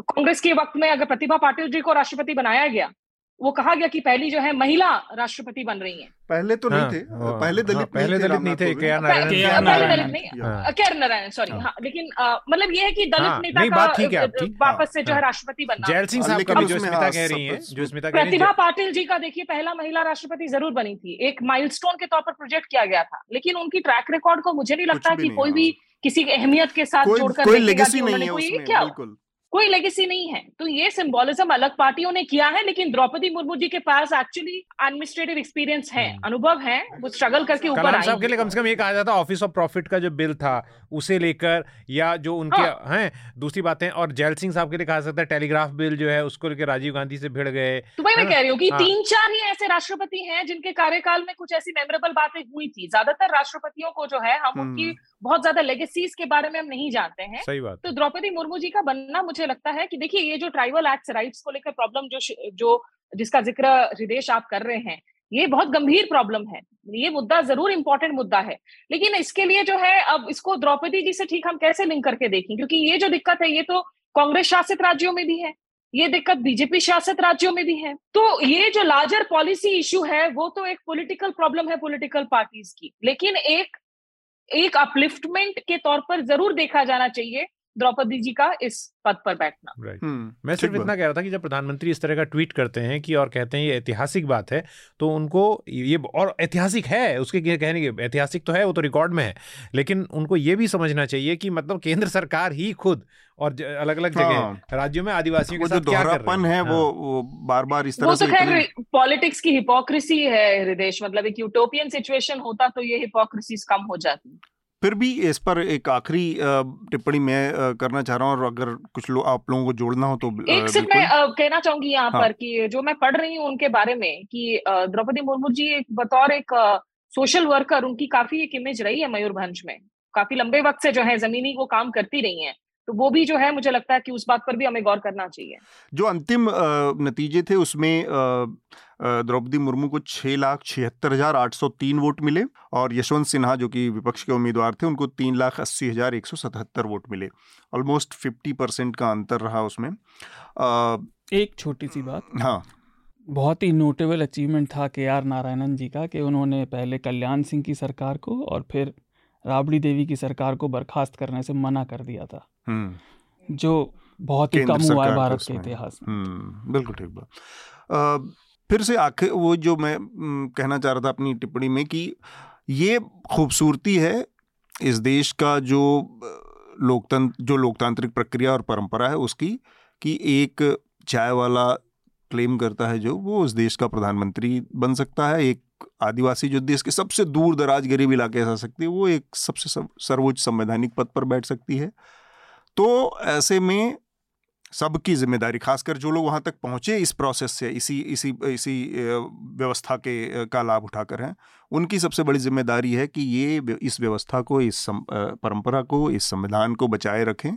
कांग्रेस के वक्त में अगर प्रतिभा पाटिल जी को राष्ट्रपति बनाया गया, वो कहा गया कि पहली जो है महिला राष्ट्रपति बन रही है। पहले तो नहीं थे, पहले दलित नहीं थे, के.आर. नारायण, सॉरी। हाँ, लेकिन मतलब ये है कि दलित नेता का वापस से जो है राष्ट्रपति बनना। जैल सिंह साहब का जो स्मिता कह रही है, प्रतिभा पाटिल जी का देखिए पहला महिला राष्ट्रपति जरूर बनी थी, एक माइलस्टोन के तौर पर प्रोजेक्ट किया गया था। लेकिन उनकी ट्रैक रिकॉर्ड को मुझे नहीं लगता कि कोई भी किसी की अहमियत के साथ जोड़कर कोई लेगेसी नहीं है उसमें, बिल्कुल कोई लेगेसी नहीं है। तो ये सिंबोलिज्म अलग पार्टियों ने किया है, लेकिन द्रौपदी मुर्मू जी के पास एक्चुअली एडमिनिस्ट्रेटिव एक्सपीरियंस है, अनुभव है, वो स्ट्रगल करके ऊपर आई। सबके लिए कम से कम ये कहा जाता है ऑफिस ऑफ प्रॉफिट का जो बिल था उसे लेकर, या जो उनके हैं दूसरी बातें, और जैल सिंह साहब के लिए कहा सकता है टेलीग्राफ बिल जो है उसको लेकर राजीव गांधी से भिड़ गए। तो भाई मैं कह रही हूँ कि 3-4 ही ऐसे राष्ट्रपति हैं जिनके कार्यकाल में कुछ ऐसी मेमोरेबल बातें हुई थी। ज्यादातर राष्ट्रपतियों को जो है हम उनकी बहुत ज्यादा लेगेसीज के बारे में हम नहीं जानते हैं। सही बात। तो द्रौपदी मुर्मू जी का बनना मुझे लगता है कि देखिए ये जो ट्राइबल एक्ट राइट्स को लेकर प्रॉब्लम जो जिसका जिक्र हृदेश आप कर रहे हैं, ये बहुत गंभीर प्रॉब्लम है। ये मुद्दा जरूर इंपॉर्टेंट मुद्दा है, लेकिन इसके लिए जो है अब इसको द्रौपदी जी से ठीक हम कैसे लिंक करके देखें, क्योंकि ये जो दिक्कत है ये तो कांग्रेस शासित राज्यों में भी है, ये दिक्कत बीजेपी शासित राज्यों में भी है। तो ये जो लार्जर पॉलिसी इश्यू है वो तो एक पॉलिटिकल प्रॉब्लम है पॉलिटिकल पार्टीज की, लेकिन एक अपलिफ्टमेंट के तौर पर जरूर देखा जाना चाहिए द्रौपदी जी का इस पद पर बैठना। मैं सिर्फ इतना कह रहा था कि जब प्रधानमंत्री इस तरह का ट्वीट करते हैं कि और कहते हैं ये ऐतिहासिक बात है, तो उनको ये और ऐतिहासिक है उसके कहने के, ऐतिहासिक तो है वो तो रिकॉर्ड में है, लेकिन उनको ये भी समझना चाहिए कि मतलब केंद्र सरकार ही खुद और अलग अलग जगह राज्यों में आदिवासियों के साथ क्या कर रहे हैं। वो बार बार इस तरह से खैर पॉलिटिक्स की हिपोक्रेसी है हृदेश, मतलब एक यूटोपियन सिचुएशन होता तो ये हिपोक्रेसीज कम हो जाती। फिर भी इस पर एक आखिरी टिप्पणी मैं करना चाह रहा हूँ, और अगर कुछ आप लोगों को जोड़ना हो तो एक सिर्फ मैं कहना चाहूंगी यहाँ पर कि जो मैं पढ़ रही हूँ उनके बारे में कि द्रौपदी मुर्मू जी एक बतौर एक सोशल वर्कर उनकी काफी एक इमेज रही है मयूरभंज में, काफी लंबे वक्त से जो है जमीनी वो काम करती रही है, तो वो भी जो है मुझे लगता है कि उस बात पर भी हमें गौर करना चाहिए। जो अंतिम नतीजे थे उसमें द्रौपदी मुर्मू को 6,76,803 वोट मिले और यशवंत सिन्हा जो कि विपक्ष के उम्मीदवार थे उनको 3,80,177 वोट मिले। ऑलमोस्ट 50% का अंतर रहा उसमें। एक छोटी सी बात, हाँ, बहुत ही नोटेबल अचीवमेंट था के.आर. नारायणन जी का कि उन्होंने पहले कल्याण सिंह की सरकार को और फिर राबड़ी देवी की सरकार को बर्खास्त करने से मना कर दिया था, जो बहुत ही कम हुआ है भारत के इतिहास में। बिल्कुल ठीक बात। फिर से आखिर वो जो मैं कहना चाह रहा था अपनी टिप्पणी में कि ये खूबसूरती है इस देश का जो लोकतांत्रिक प्रक्रिया और परंपरा है उसकी, कि एक चाय वाला क्लेम करता है जो वो उस देश का प्रधानमंत्री बन सकता है, एक आदिवासी जो देश के सबसे दूर दराज गरीब इलाके से आ सकती है वो एक सबसे सर्वोच्च संवैधानिक पद पर बैठ सकती है। तो ऐसे में सबकी जिम्मेदारी, खासकर जो लोग वहाँ तक पहुँचे इस प्रोसेस से, इसी व्यवस्था का लाभ उठाकर हैं, उनकी सबसे बड़ी जिम्मेदारी है कि ये इस व्यवस्था को, इस परंपरा को, इस संविधान को बचाए रखें।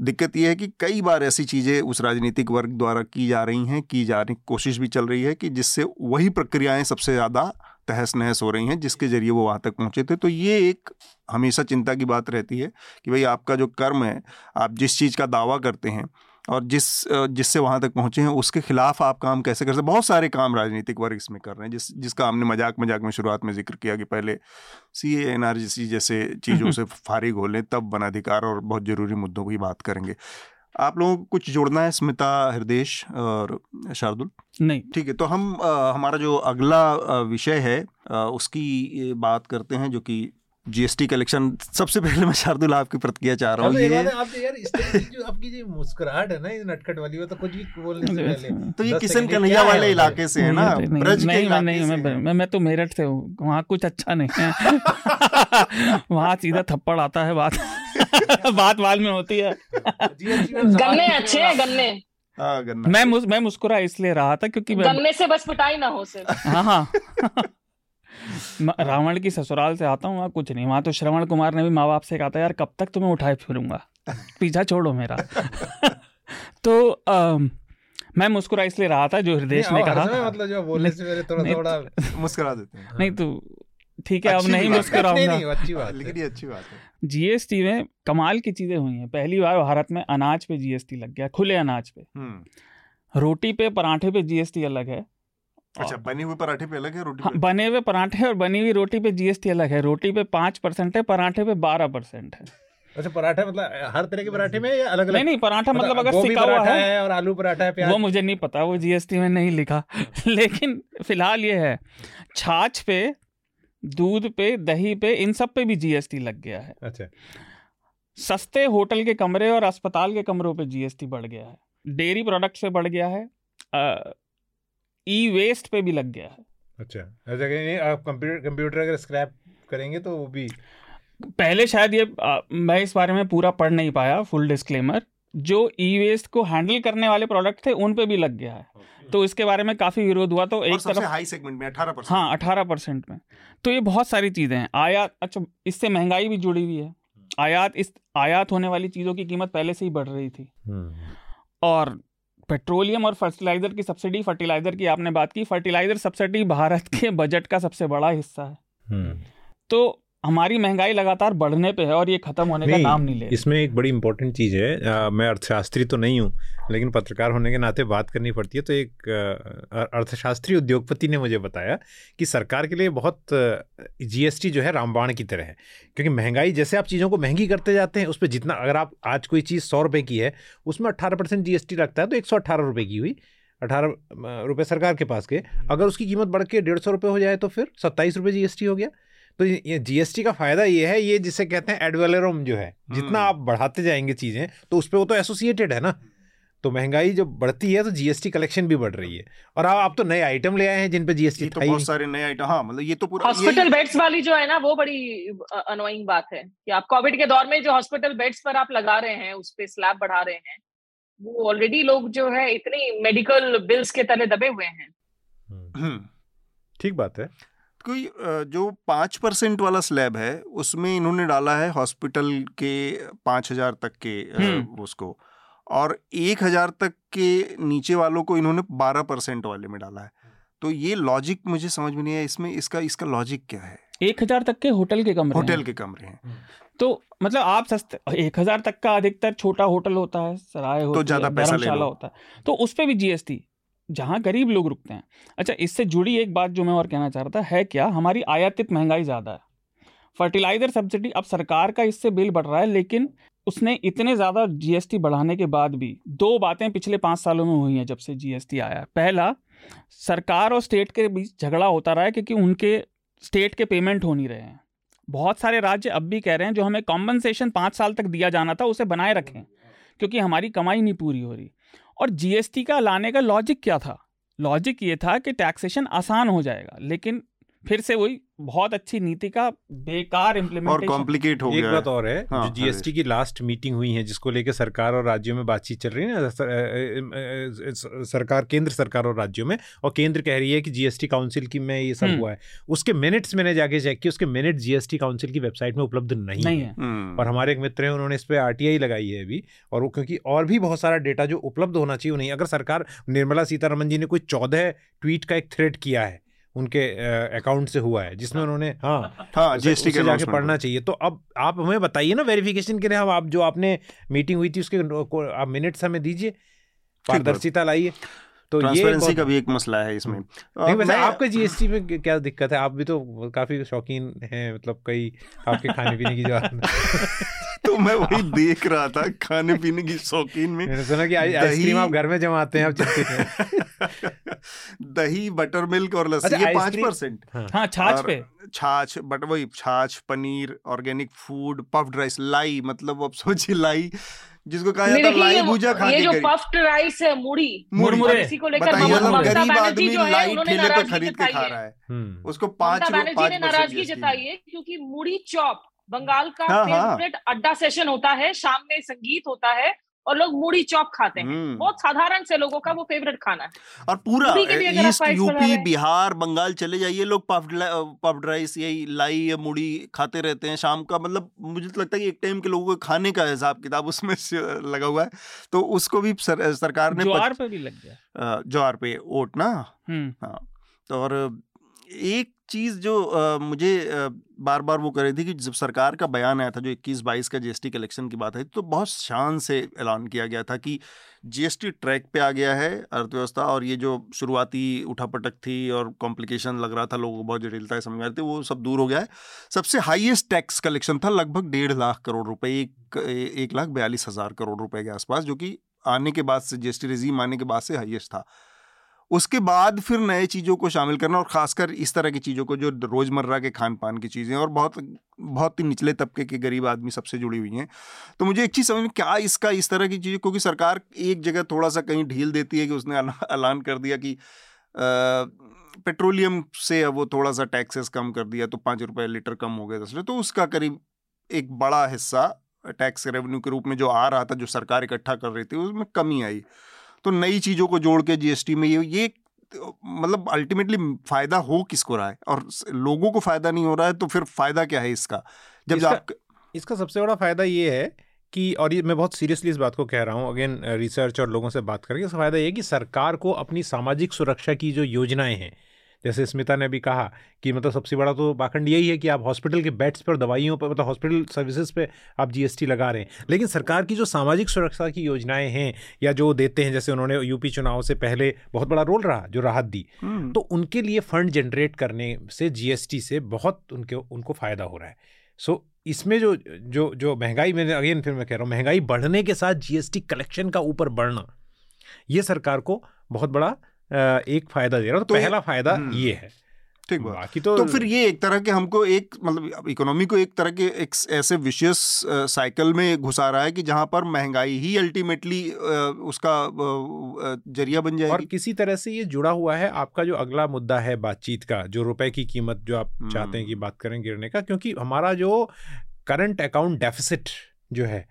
दिक्कत यह है कि कई बार ऐसी चीज़ें उस राजनीतिक वर्ग द्वारा की जाने की कोशिश भी चल रही है कि जिससे वही प्रक्रियाएं सबसे ज़्यादा तहस नहस हो रही हैं जिसके ज़रिए वो वहाँ तक पहुँचे थे। तो ये एक हमेशा चिंता की बात रहती है कि भाई आपका जो कर्म है, आप जिस चीज़ का दावा करते हैं और जिससे वहाँ तक पहुँचे हैं उसके खिलाफ आप काम कैसे कर सकते। बहुत सारे काम राजनीतिक वर्ग इसमें कर रहे हैं जिसका हमने मजाक में शुरुआत में जिक्र किया कि पहले CAA NRC जैसे चीज़ों से फारिग हो लें तब वनाधिकार और बहुत ज़रूरी मुद्दों की बात करेंगे। आप लोगों को कुछ जोड़ना है स्मिता, हृदेश और शार्दुल? नहीं, ठीक है। तो हम हमारा जो अगला विषय है उसकी बात करते हैं, जो कि GST कलेक्शन। सबसे पहले मैं शार्दुल आपकी प्रतिक्रिया चाह रहा हूँ। आपकी जो मुस्कुराहट है ना, ये नटखट वाली, वो तो कुछ भी बोलने से पहले, तो ये किशन कन्हैया वाले इलाके से है ना, ब्रज के इलाके से। मैं तो मेरठ से हूँ, वहाँ कुछ अच्छा नहीं है, वहाँ सीधा थप्पड़ आता है, बात वाल में होती है। गन्ने अच्छे हैं, गन्ने। मैं मुस्कुरा इसलिए रहा था क्योंकि गन्ने से बस पिटाई ना हो। हाँ, रावण की ससुराल से आता हूँ, वहाँ कुछ नहीं। वहाँ तो श्रवण कुमार ने भी माँ बाप से कहा था, यार कब तक तुम्हें उठाए फिरूंगा, पीछा छोड़ो मेरा। तो मैं मुस्कुरा इसलिए रहा था जो हृदय ने कहा, मतलब जो बोलने से मेरे थोड़ा मुस्कुरा देते हैं। नहीं तो ठीक है, अब नहीं मुस्कुराऊंगा। अच्छी बात है। GST में कमाल की चीजें हुई हैं। पहली बार भारत में अनाज पे GST लग गया, खुले अनाज पे। रोटी पे, पराठे पे GST अलग है। अच्छा, बने हुए पराठे पे अलग है, रोटी पे? हाँ, बने हुए पराठे और बनी हुई रोटी पे GST अलग है। रोटी पे 5% है, पराठे पे 12% है। अच्छा, पराठा मतलब हर तरह के पराठे में या अलग अलग? नहीं, पराठा मतलब अगर सिका हुआ है और आलू पराठा है, वो मुझे नहीं पता, वो GST में नहीं लिखा। लेकिन फिलहाल ये है। छाछ पे दूध पे, दही पे, इन सब पे भी जीएसटी लग गया है। अच्छा। सस्ते होटल के कमरे और अस्पताल के कमरों पे जीएसटी बढ़ गया है, डेयरी प्रोडक्ट पे बढ़ गया है, ई वेस्ट पे भी लग गया है। अच्छा, आप कंप्यूटर अगर स्क्रैप करेंगे तो वो भी। पहले शायद ये मैं इस बारे में पूरा पढ़ नहीं पाया, फुल डिस्क्लेमर, जो ई वेस्ट को हैंडल करने वाले प्रोडक्ट थे उन पे भी लग गया है। तो इसके बारे में काफ़ी विरोध हुआ। तो एक तरफ हाई सेगमेंट में 18%, हाँ 18% में। तो ये बहुत सारी चीज़ें हैं। आयात, अच्छा इससे महंगाई भी जुड़ी हुई है। आयात होने वाली चीज़ों की कीमत पहले से ही बढ़ रही थी। और पेट्रोलियम और फर्टिलाइज़र की सब्सिडी, फर्टिलाइज़र की आपने बात की, फर्टिलाइज़र सब्सिडी भारत के बजट का सबसे बड़ा हिस्सा है। तो हमारी महंगाई लगातार बढ़ने पे है और ये खत्म होने का नाम नहीं ले। इसमें एक बड़ी इंपॉर्टेंट चीज़ है, मैं अर्थशास्त्री तो नहीं हूँ लेकिन पत्रकार होने के नाते बात करनी पड़ती है। तो एक अर्थशास्त्री उद्योगपति ने मुझे बताया कि सरकार के लिए बहुत जीएसटी जो है रामबाण की तरह है, क्योंकि महंगाई, जैसे आप चीज़ों को महंगी करते जाते हैं उस पर जितना, अगर आप आज कोई चीज़ 100 रुपये की है उसमें 18% जीएसटी लगता है तो 118 रुपये की हुई, 18 रुपये सरकार के पास के, अगर उसकी कीमत बढ़ के 150 रुपये हो जाए तो फिर 27 रुपये जीएसटी हो गया। तो ये जीएसटी का फायदा ये है, ये जिसे कहते हैं एड वैलोरम जो है, जितना आप बढ़ाते जाएंगे चीज़ें तो उस पर वो तो एसोसिएटेड है ना। तो महंगाई जो बढ़ती है तो जीएसटी कलेक्शन भी बढ़ रही है। और आप तो नए आइटम ले आए हैं जिन पे जीएसटी, तो बहुत सारे नए आइटम। हाँ, मतलब ये तो पूरा हॉस्पिटल बेड्स वाली जो है ना, वो बड़ी अनोइंग बात है कि आप कोविड के दौर में जो हॉस्पिटल बेड्स पर आप लगा रहे हैं उस पर स्लैब बढ़ा रहे हैं, वो ऑलरेडी लोग जो है इतनी मेडिकल बिल्स के तले दबे हुए हैं। ठीक बात है। कोई जो 5% वाला स्लैब है उसमें इन्होंने डाला है हॉस्पिटल के 5,000 तक के उसको, और 1,000 तक के नीचे वालों को इन्होंने 12% वाले में डाला है। तो ये लॉजिक मुझे समझ में नहीं है इसमें, इसका लॉजिक क्या है? 1,000 तक के होटल के कमरे हैं तो मतलब आप सस्ते 1,000 तक का अधिकतर छोटा होटल होता है, सराय होता है, तो उस पर भी जीएसटी, जहाँ गरीब लोग रुकते हैं। अच्छा, इससे जुड़ी एक बात जो मैं और कहना चाहता है क्या, हमारी आयातित महंगाई ज़्यादा है। फर्टिलाइज़र सब्सिडी, अब सरकार का इससे बिल बढ़ रहा है, लेकिन उसने इतने ज़्यादा जीएसटी बढ़ाने के बाद भी दो बातें पिछले 5 सालों में हुई हैं जब से जीएसटी आया है। पहला, सरकार और स्टेट के बीच झगड़ा होता रहा है क्योंकि उनके स्टेट के पेमेंट हो नहीं रहे हैं। बहुत सारे राज्य अब भी कह रहे हैं जो हमें कॉम्पनसेशन 5 साल तक दिया जाना था उसे बनाए रखें क्योंकि हमारी कमाई नहीं पूरी हो रही। और जीएसटी का लाने का लॉजिक क्या था? लॉजिक ये था कि टैक्सेशन आसान हो जाएगा, लेकिन फिर से वही बहुत अच्छी नीति का बेकार इम्प्लीमेंटेशन और कॉम्प्लिकेट हो गया। एक बात और है, हाँ, जो जीएसटी की लास्ट मीटिंग हुई है जिसको लेकर सरकार और राज्यों में बातचीत चल रही है ना, सरकार, केंद्र सरकार और राज्यों में, और केंद्र कह रही है कि जीएसटी काउंसिल की में ये सब हुआ है, उसके मिनट्स मैंने जाके चेक किया, उसके मिनट जीएसटी काउंसिल की वेबसाइट में उपलब्ध नहीं है। और हमारे एक मित्र हैं, उन्होंने इस पर आरटीआई लगाई है अभी, और वो क्योंकि और भी बहुत सारा डेटा जो उपलब्ध होना चाहिए नहीं। अगर सरकार, निर्मला सीतारमन जी ने कोई 14 ट्वीट का एक थ्रेड किया है उनके अकाउंट से हुआ है जिसमें उन्होंने हाँ जीएसटी के जाके पढ़ना चाहिए। तो अब आप हमें बताइए ना वेरिफिकेशन के लिए, हम आप जो आपने मीटिंग हुई थी उसके आप मिनट्स हमें दीजिए, पारदर्शिता लाइए। तो ट्रांसपेरेंसी का भी एक मसला है इसमें। आपका जीएसटी में क्या दिक्कत है? आप भी तो काफी शौकीन हैं, मतलब कई आपके खाने पीने की तो मैं वही देख रहा था, खाने पीने की शौकीन में मैंने सुना कि आइसक्रीम आप घर में जमाते हैं, आप चलते हैं दही, बटर मिल्क और लस्सी। अच्छा, 5%। हाँ, छाछ पे, छाछ, बट वही छाछ, paneer, organic food, puffed rice, लाई, मतलब आप सोचिए लाई जिसको कहा जाता है लाई भुजा खाने की, ये जो पफ्ड राइस है, मुरमुरे, इसी को लेकर गरीब आदमी लाई ठेले पर खरीद के खा रहा है, उसको 5 रुपए ने नाराजगी जताई है क्योंकि मुड़ी चॉप बंगाल का फेवरेट अड्डा सेशन होता है, शाम में संगीत होता है और लोग मूढ़ी चॉप खाते हैं, बहुत साधारण से लोगों का वो फेवरेट खाना है। और पूरा ईस्ट यूपी, बिहार, बंगाल चले जाइए, लोग पफ्ड राइस, यही लाई या मूढ़ी खाते रहते हैं शाम का। मतलब मुझे तो लगता है कि एक टाइम के लोगों के खाने का हिसाब किताब उसमें लगा हुआ है। तो उसको भी सरकार ने ज्वार पे भी लग गया, ज्वार पे, ओट ना। हाँ, और एक चीज़ जो मुझे बार बार वो कर रही थी कि जब सरकार का बयान आया था जो 21-22 का जीएसटी कलेक्शन की बात आई तो बहुत शान से ऐलान किया गया था कि जीएसटी ट्रैक पे आ गया है अर्थव्यवस्था, और ये जो शुरुआती उठापटक थी और कॉम्प्लिकेशन लग रहा था, लोगों को बहुत जटिलताएं समझ आ रही थी, वो सब दूर हो गया है। सबसे हाईएस्ट टैक्स कलेक्शन था, लगभग 1.5 लाख करोड़ रुपए, 1,42,000 करोड़ रुपए के आसपास, जो कि आने के बाद से जीएसटी रेजीम आने के बाद से हाईएस्ट था। उसके बाद फिर नए चीज़ों को शामिल करना, और ख़ासकर इस तरह की चीज़ों को जो रोज़मर्रा के खान पान की चीज़ें और बहुत बहुत ही निचले तबके के गरीब आदमी सबसे जुड़ी हुई हैं। तो मुझे एक चीज़ समझ में क्या इसका इस तरह की चीज़ें, क्योंकि सरकार एक जगह थोड़ा सा कहीं ढील देती है कि उसने ऐलान कर दिया कि पेट्रोलियम से वो थोड़ा सा टैक्सेस कम कर दिया तो 5 रुपये लीटर कम हो गया 10 रुपये, तो उसका करीब एक बड़ा हिस्सा टैक्स रेवेन्यू के रूप में जो आ रहा था, जो सरकार इकट्ठा कर रही थी, उसमें कमी आई। तो नई चीज़ों को जोड़ के जीएसटी में ये मतलब अल्टीमेटली फ़ायदा हो किसको रहा है, और लोगों को फ़ायदा नहीं हो रहा है, तो फिर फ़ायदा क्या है इसका? इसका सबसे बड़ा फ़ायदा ये है कि, और ये मैं बहुत सीरियसली इस बात को कह रहा हूँ, अगेन रिसर्च और लोगों से बात करके, इसका फ़ायदा ये है कि सरकार को अपनी सामाजिक सुरक्षा की जो योजनाएँ हैं, जैसे स्मिता ने भी कहा कि मतलब सबसे बड़ा तो पाखंड यही है कि आप हॉस्पिटल के बेड्स पर, दवाइयों पर, मतलब हॉस्पिटल सर्विसेज पे आप जीएसटी लगा रहे हैं, लेकिन सरकार की जो सामाजिक सुरक्षा की योजनाएं हैं या जो देते हैं, जैसे उन्होंने यूपी चुनाव से पहले बहुत बड़ा रोल रहा जो राहत दी, तो उनके लिए फंड जनरेट करने से जीएसटी से बहुत उनको फ़ायदा हो रहा है। सो इसमें जो जो जो महंगाई, मैंने अगेन फिर मैं कह रहा हूँ, महंगाई बढ़ने के साथ जीएसटी कलेक्शन का ऊपर बढ़ना, ये सरकार को बहुत बड़ा एक फ़ायदा दे रहा हूँ। तो पहला फ़ायदा ये है, ठीक है। बाकी तो फिर ये एक तरह के हमको एक मतलब इकोनॉमी को एक तरह के एक ऐसे विशियस साइकिल में घुसा रहा है कि जहाँ पर महंगाई ही अल्टीमेटली उसका जरिया बन जाएगी, और किसी तरह से ये जुड़ा हुआ है आपका जो अगला मुद्दा है बातचीत का, जो रुपए की कीमत जो आप चाहते हैं कि बात करें गिरने का, क्योंकि हमारा जो करंट अकाउंट डेफिसिट जो है,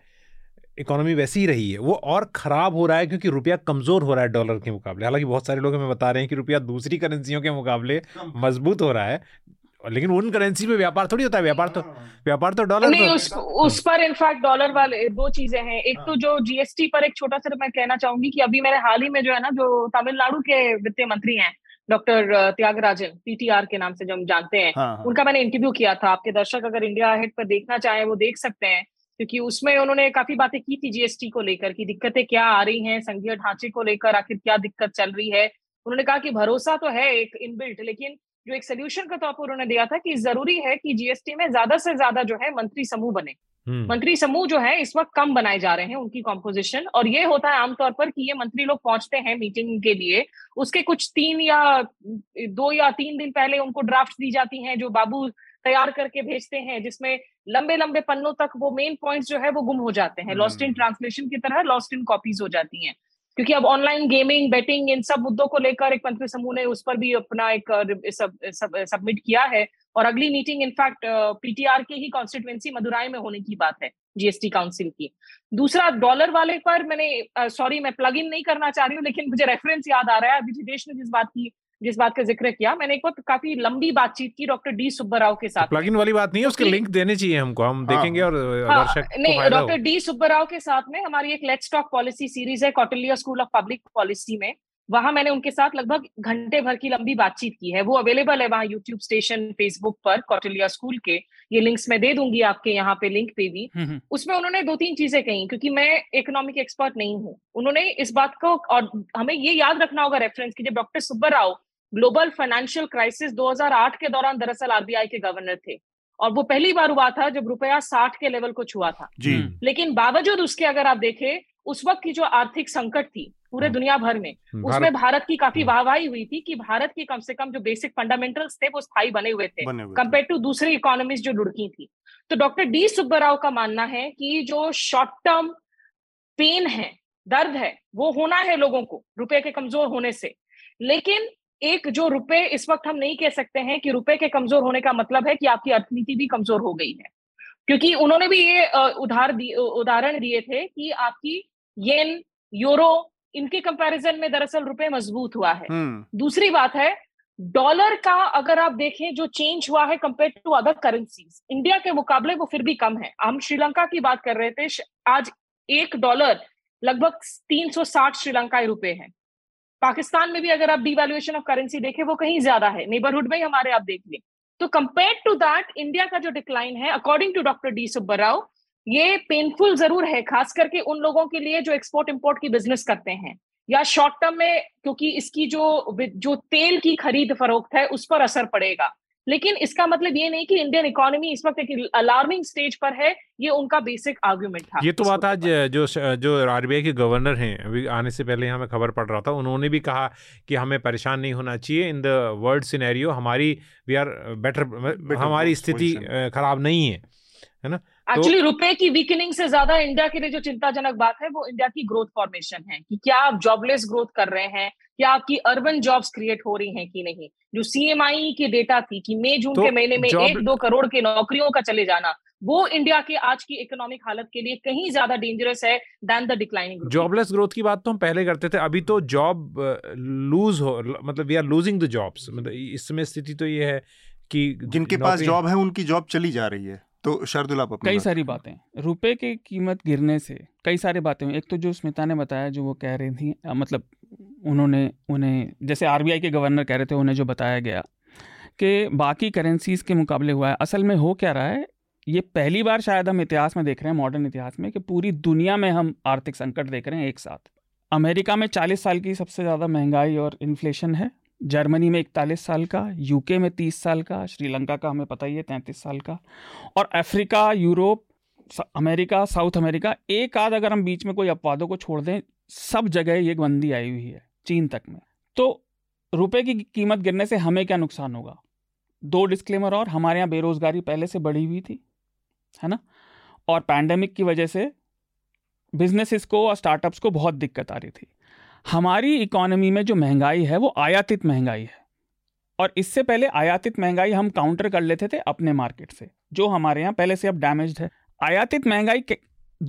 इकोनॉमी वैसी ही रही है, वो और ख़राब हो रहा है क्योंकि रुपया कमज़ोर हो रहा है डॉलर के मुकाबले। हालांकि बहुत सारे लोग हमें बता रहे हैं कि रुपया दूसरी करेंसियों के मुकाबले मजबूत हो रहा है, लेकिन उन करेंसी में व्यापार थोड़ी होता है, व्यापार तो डॉलर नहीं, उस पर इनफैक्ट डॉलर वाले दो चीजें हैं। एक तो जो जीएसटी पर एक छोटा सा मैं कहना चाहूंगी कि अभी मैंने हाल ही में जो है ना, जो तमिलनाडु के वित्त मंत्री हैं डॉक्टर त्यागराजन, पीटीआर के नाम से जो हम जानते हैं, उनका मैंने इंटरव्यू किया था। आपके दर्शक अगर इंडिया हेड पर देखना चाहें वो देख सकते हैं, क्योंकि उसमें उन्होंने काफी बातें की थी जीएसटी को लेकर कि दिक्कतें क्या आ रही हैं, संघीय ढांचे को लेकर आखिर क्या दिक्कत चल रही है। उन्होंने कहा कि भरोसा तो है एक इनबिल्ट, लेकिन जो एक सोल्यूशन का तौर पर उन्होंने दिया था कि जरूरी है कि जीएसटी में ज्यादा से ज्यादा जो है मंत्री समूह बने। मंत्री समूह जो है इस वक्त कम बनाए जा रहे हैं, उनकी कॉम्पोजिशन, और ये होता है आमतौर पर कि ये मंत्री लोग पहुंचते हैं मीटिंग के लिए, उसके कुछ 3 या 2 या 3 दिन पहले उनको ड्राफ्ट दी जाती हैं जो बाबू तैयार करके भेजते हैं, जिसमें लंबे लंबे पन्नों तक वो मेन पॉइंट्स जो है वो गुम हो जाते हैं, लॉस्ट इन ट्रांसलेशन की तरह लॉस्ट इन कॉपीज हो जाती हैं। क्योंकि अब ऑनलाइन गेमिंग, बेटिंग, इन सब मुद्दों को लेकर एक मंत्री समूह ने उस पर भी अपना एक सबमिट किया है, और अगली मीटिंग इनफैक्ट पीटीआर की ही कॉन्स्टिट्युएंसी मदुराई में होने की बात है जीएसटी काउंसिल की। दूसरा डॉलर वाले पर मैंने, सॉरी मैं प्लग इन नहीं करना चाह रही हूँ, लेकिन मुझे रेफरेंस याद आ रहा है, अभी हृदेश ने जिस बात का जिक्र किया, मैंने एक बार काफी लंबी बातचीत की डॉक्टर डी सुब्बाराव के साथ। प्लगइन वाली बात नहीं है, उसके लिंक देने चाहिए हमको, हम देखेंगे और दर्शक को फायदा हो। डॉक्टर डी सुब्बाराव के साथ में हमारी एक लेट्स टॉक पॉलिसी सीरीज है Kautilya school of public policy में, वहां मैंने उनके साथ लगभग घंटे भर की लंबी बातचीत की है। वो अवेलेबल है वहाँ यूट्यूब स्टेशन, फेसबुक पर कौटिल्य स्कूल के, ये लिंक्स मैं दे दूंगी आपके यहाँ पे लिंक पे भी। उसमें उन्होंने 2-3 चीजें कही, क्योंकि मैं इकोनॉमिक एक्सपर्ट नहीं हूँ, उन्होंने इस बात को, और हमें ये याद रखना होगा रेफरेंस की, जब doctor Subbarao global financial crisis 2008 के दौरान दरअसल आरबीआई के गवर्नर थे, और वो पहली बार हुआ था जब रुपया 60 के लेवल को छुआ था। लेकिन बावजूद उसके अगर आप देखें उस वक्त की जो आर्थिक संकट थी पूरे दुनिया भर में, उसमें भारत की काफी वाहवाही हुई थी कि भारत की कम से कम जो बेसिक फंडामेंटल्स थे वो स्थायी बने हुए थे कंपेयर टू दूसरी इकोनॉमीज जो लुढ़की थी। तो डॉक्टर डी सुब्बाराव का मानना है कि जो शॉर्ट टर्म पेन है, दर्द है, वो होना है लोगों को रुपए के कमजोर होने से, लेकिन एक जो रुपए इस वक्त हम नहीं कह सकते हैं कि रुपए के कमजोर होने का मतलब है कि आपकी अर्थनीति भी कमजोर हो गई है, क्योंकि उन्होंने भी ये उदाहरण दिए थे कि आपकी येन, यूरो, इनके कंपैरिजन में दरअसल रुपए मजबूत हुआ है। दूसरी बात है डॉलर का, अगर आप देखें जो चेंज हुआ है compare to other currencies, India के मुकाबले वो फिर भी कम है। हम श्रीलंका की बात कर रहे थे, आज $1 लगभग 360 श्रीलंकाई रुपए है। पाकिस्तान में भी अगर आप डिवैल्यूएशन ऑफ करेंसी देखें वो कहीं ज्यादा है, नेबरहुड में ही हमारे आप देख लें। तो कंपेयर टू दैट इंडिया का जो डिक्लाइन है according to doctor D Subbarao ये पेनफुल जरूर है, खास करके उन लोगों के लिए जो एक्सपोर्ट इंपोर्ट की बिजनेस करते हैं या शॉर्ट टर्म में, क्योंकि इसकी जो तेल की खरीद फरोख्त है उस पर असर पड़ेगा। लेकिन इसका मतलब ये नहीं कि इंडियन इकोनॉमी इस वक्त एक अलार्मिंग स्टेज पर है, ये उनका बेसिक आर्ग्यूमेंट था। ये तो बात आज जो आरबीआई के गवर्नर हैं, अभी आने से पहले यहाँ मैं खबर पढ़ रहा था, उन्होंने भी कहा कि हमें परेशान नहीं होना चाहिए, इन द वर्ल्ड सिनेरियो हमारी वी आर बेटर, हमारी स्थिति खराब नहीं है, है ना। एक्चुअली रुपए की वीकनिंग से ज्यादा इंडिया के लिए जो चिंताजनक बात है वो इंडिया की ग्रोथ फॉर्मेशन है, कि क्या आप जॉबलेस ग्रोथ कर रहे हैं, क्या आपकी अर्बन जॉब्स क्रिएट हो रही हैं कि नहीं। जो सीएमआई की डेटा थी कि मई जून के महीने में 1-2 करोड़ की नौकरियों का चले जाना, वो इंडिया के आज की इकोनॉमिक हालत के लिए कहीं ज्यादा डेंजरस है than the declining. Jobless growth की बात तो हम पहले करते थे, अभी तो जॉब लूज हो, मतलब we are losing the jobs, मतलब इसमें स्थिति तो ये है कि जिनके पास जॉब है उनकी जॉब चली जा रही है। तो शार्दुल, आप कई सारी बातें, रुपए की कीमत गिरने से कई सारी बातें हुई। एक तो जो स्मिता ने बताया, जो वो कह रही थी, मतलब उन्हें जैसे आरबीआई के गवर्नर कह रहे थे, उन्हें जो बताया गया कि बाकी करेंसीज़ के मुकाबले हुआ है। असल में हो क्या रहा है, ये पहली बार शायद हम इतिहास में देख रहे हैं, मॉडर्न इतिहास में, कि पूरी दुनिया में हम आर्थिक संकट देख रहे हैं एक साथ। अमेरिका में 40 साल की सबसे ज़्यादा महंगाई और इन्फ्लेशन है, जर्मनी में 41 साल का, यूके में 30 साल का, श्रीलंका का हमें पता ही है 33 साल का, और Africa, Europe, America, South America, एक आध अगर हम बीच में कोई अपवादों को छोड़ दें, सब जगह ये मंदी आई हुई है, चीन तक में। तो रुपए की कीमत गिरने से हमें क्या नुकसान होगा? दो डिस्क्लेमर और, हमारे यहाँ बेरोजगारी पहले से बढ़ी हुई थी, है ना, और पैंडेमिक की वजह से बिजनेसेस को और स्टार्टअप्स को बहुत दिक्कत आ रही थी। हमारी इकोनॉमी में जो महंगाई है वो आयातित महंगाई है, और इससे पहले आयातित महंगाई हम काउंटर कर लेते थे अपने मार्केट से, जो हमारे यहाँ पहले से अब डैमेज्ड है। आयातित महंगाई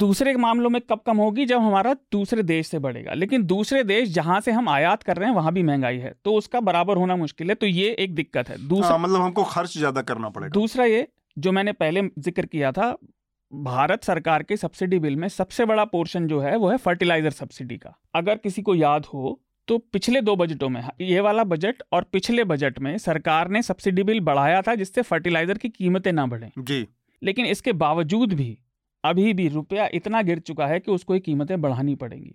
दूसरे मामलों में कब कम होगी? जब हमारा दूसरे देश से बढ़ेगा, लेकिन दूसरे देश जहाँ से हम आयात कर रहे हैं वहाँ भी महंगाई है, तो उसका बराबर होना मुश्किल है। तो ये एक दिक्कत है। दूसरा मतलब हमको खर्च ज़्यादा करना पड़ेगा। दूसरा ये जो मैंने पहले जिक्र किया था, भारत सरकार के सब्सिडी बिल में सबसे बड़ा पोर्शन जो है वो है फर्टिलाइजर सब्सिडी का। अगर किसी को याद हो तो पिछले दो बजटों में, ये वाला बजट और पिछले बजट में, सरकार ने सब्सिडी बिल बढ़ाया था जिससे फर्टिलाइजर की कीमतें ना बढ़ें जी। लेकिन इसके बावजूद भी अभी भी रुपया इतना गिर चुका है कि उसको ये कीमतें बढ़ानी पड़ेंगी।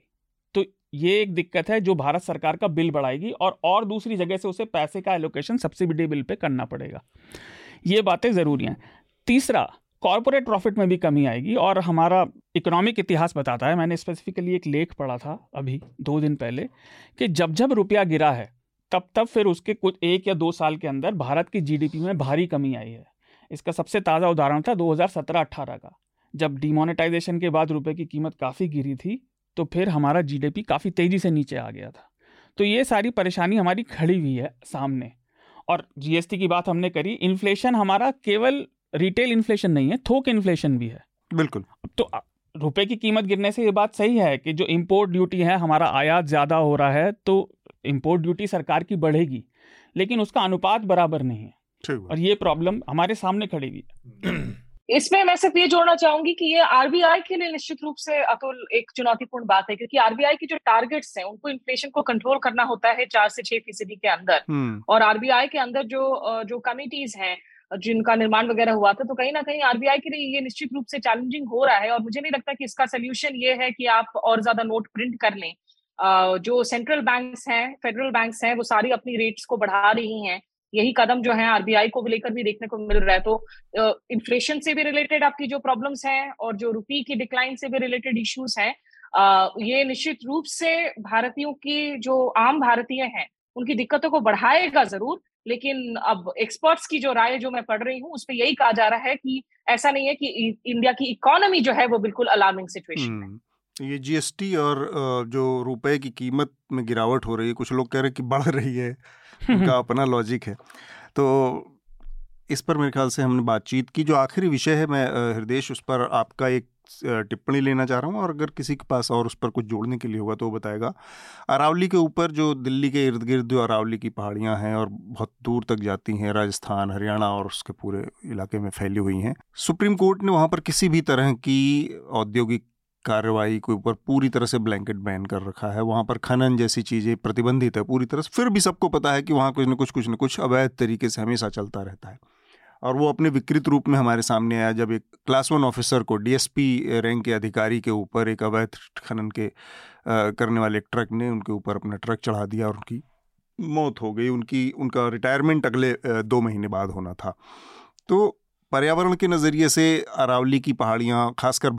तो ये एक दिक्कत है जो भारत सरकार का बिल बढ़ाएगी, और दूसरी जगह से उसे पैसे का एलोकेशन सब्सिडी बिल पे करना पड़ेगा। ये बातें ज़रूरी हैं। तीसरा, कॉर्पोरेट प्रॉफिट में भी कमी आएगी, और हमारा इकोनॉमिक इतिहास बताता है, मैंने स्पेसिफिकली एक लेख पढ़ा था अभी 2 दिन पहले, कि जब जब रुपया गिरा है तब तब फिर उसके कुछ 1 या 2 साल के अंदर भारत की जीडीपी में भारी कमी आई है। इसका सबसे ताज़ा उदाहरण था 2017-18 का, जब डिमोनेटाइजेशन के बाद रुपये की कीमत काफ़ी गिरी थी, तो फिर हमारा जीडीपी काफ़ी तेज़ी से नीचे आ गया था। तो ये सारी परेशानी हमारी खड़ी हुई है सामने। और जीएसटी की बात हमने करी, इन्फ्लेशन हमारा केवल रिटेल इन्फ्लेशन नहीं है, थोक इन्फ्लेशन भी है। बिल्कुल। तो रुपए की कीमत गिरने से ये बात सही है कि जो इंपोर्ट ड्यूटी है, हमारा आयात ज़्यादा हो रहा है, तो इंपोर्ट ड्यूटी सरकार की बढ़ेगी, लेकिन उसका अनुपात बराबर नहीं है, और ये प्रॉब्लम हमारे सामने खड़ी हुई है। इसमें मैं सिर्फ ये जोड़ना चाहूंगी कि ये आरबीआई के लिए निश्चित रूप से, अतुल, एक चुनौतीपूर्ण बात है, क्योंकि आरबीआई की जो टारगेट्स हैं उनको इन्फ्लेशन को कंट्रोल करना होता है 4 से 6% के अंदर, और आरबीआई के अंदर जो कमिटीज हैं जिनका निर्माण वगैरह हुआ था, तो कहीं ना कहीं आरबीआई के लिए ये निश्चित रूप से चैलेंजिंग हो रहा है। और मुझे नहीं लगता कि इसका सोल्यूशन ये है कि आप और ज्यादा नोट प्रिंट कर लें। जो सेंट्रल बैंक्स हैं, फेडरल बैंक्स हैं, वो सारी अपनी रेट्स को बढ़ा रही हैं। यही कदम जो है आरबीआई को लेकर भी देखने को मिल रहा है। तो इन्फ्लेशन से भी रिलेटेड आपकी जो प्रॉब्लम्स हैं और जो रुपये की डिक्लाइन से भी रिलेटेड इश्यूज हैं, ये निश्चित रूप से भारतीयों की, जो आम भारतीय हैं, उनकी दिक्कतों को बढ़ाएगा जरूर, लेकिन अब एक्सपर्ट्स की जो राय जो मैं पढ़ रही हूँ उस पर यही कहा जा रहा है कि ऐसा नहीं है कि इंडिया की इकोनॉमी जो है वो बिल्कुल अलार्मिंग सिचुएशन है। ये जीएसटी और जो रुपए की कीमत में गिरावट हो रही है, कुछ लोग कह रहे हैं कि बढ़ रही है, उनका अपना लॉजिक है। तो इस पर मेरे ख्याल से हमने बातचीत की। जो आखिरी विषय है, मैं हृदेश उस पर आपका एक टिप्पणी लेना चाह रहा हूँ, और अगर किसी के पास और उस पर कुछ जोड़ने के लिए होगा तो वो बताएगा। अरावली के ऊपर, जो दिल्ली के इर्द गिर्द जो अरावली की पहाड़ियाँ हैं और बहुत दूर तक जाती हैं, राजस्थान, हरियाणा और उसके पूरे इलाके में फैली हुई हैं, सुप्रीम कोर्ट ने वहाँ पर किसी भी तरह की औद्योगिक कार्रवाई के ऊपर पूरी तरह से ब्लैंकेट बैन कर रखा है। वहाँ पर खनन जैसी चीज़ें प्रतिबंधित है पूरी तरह से। फिर भी सबको पता है कि वहाँ कुछ न कुछ अवैध तरीके से हमेशा चलता रहता है, और वो अपने विकृत रूप में हमारे सामने आया जब एक क्लास 1 ऑफिसर को, डीएसपी रैंक के अधिकारी के ऊपर, एक अवैध खनन के करने वाले ट्रक ने उनके ऊपर अपना ट्रक चढ़ा दिया और उनकी मौत हो गई, उनका रिटायरमेंट अगले 2 महीने बाद होना था। तो पर्यावरण के नज़रिए से अरावली की पहाड़ियाँ, खासकर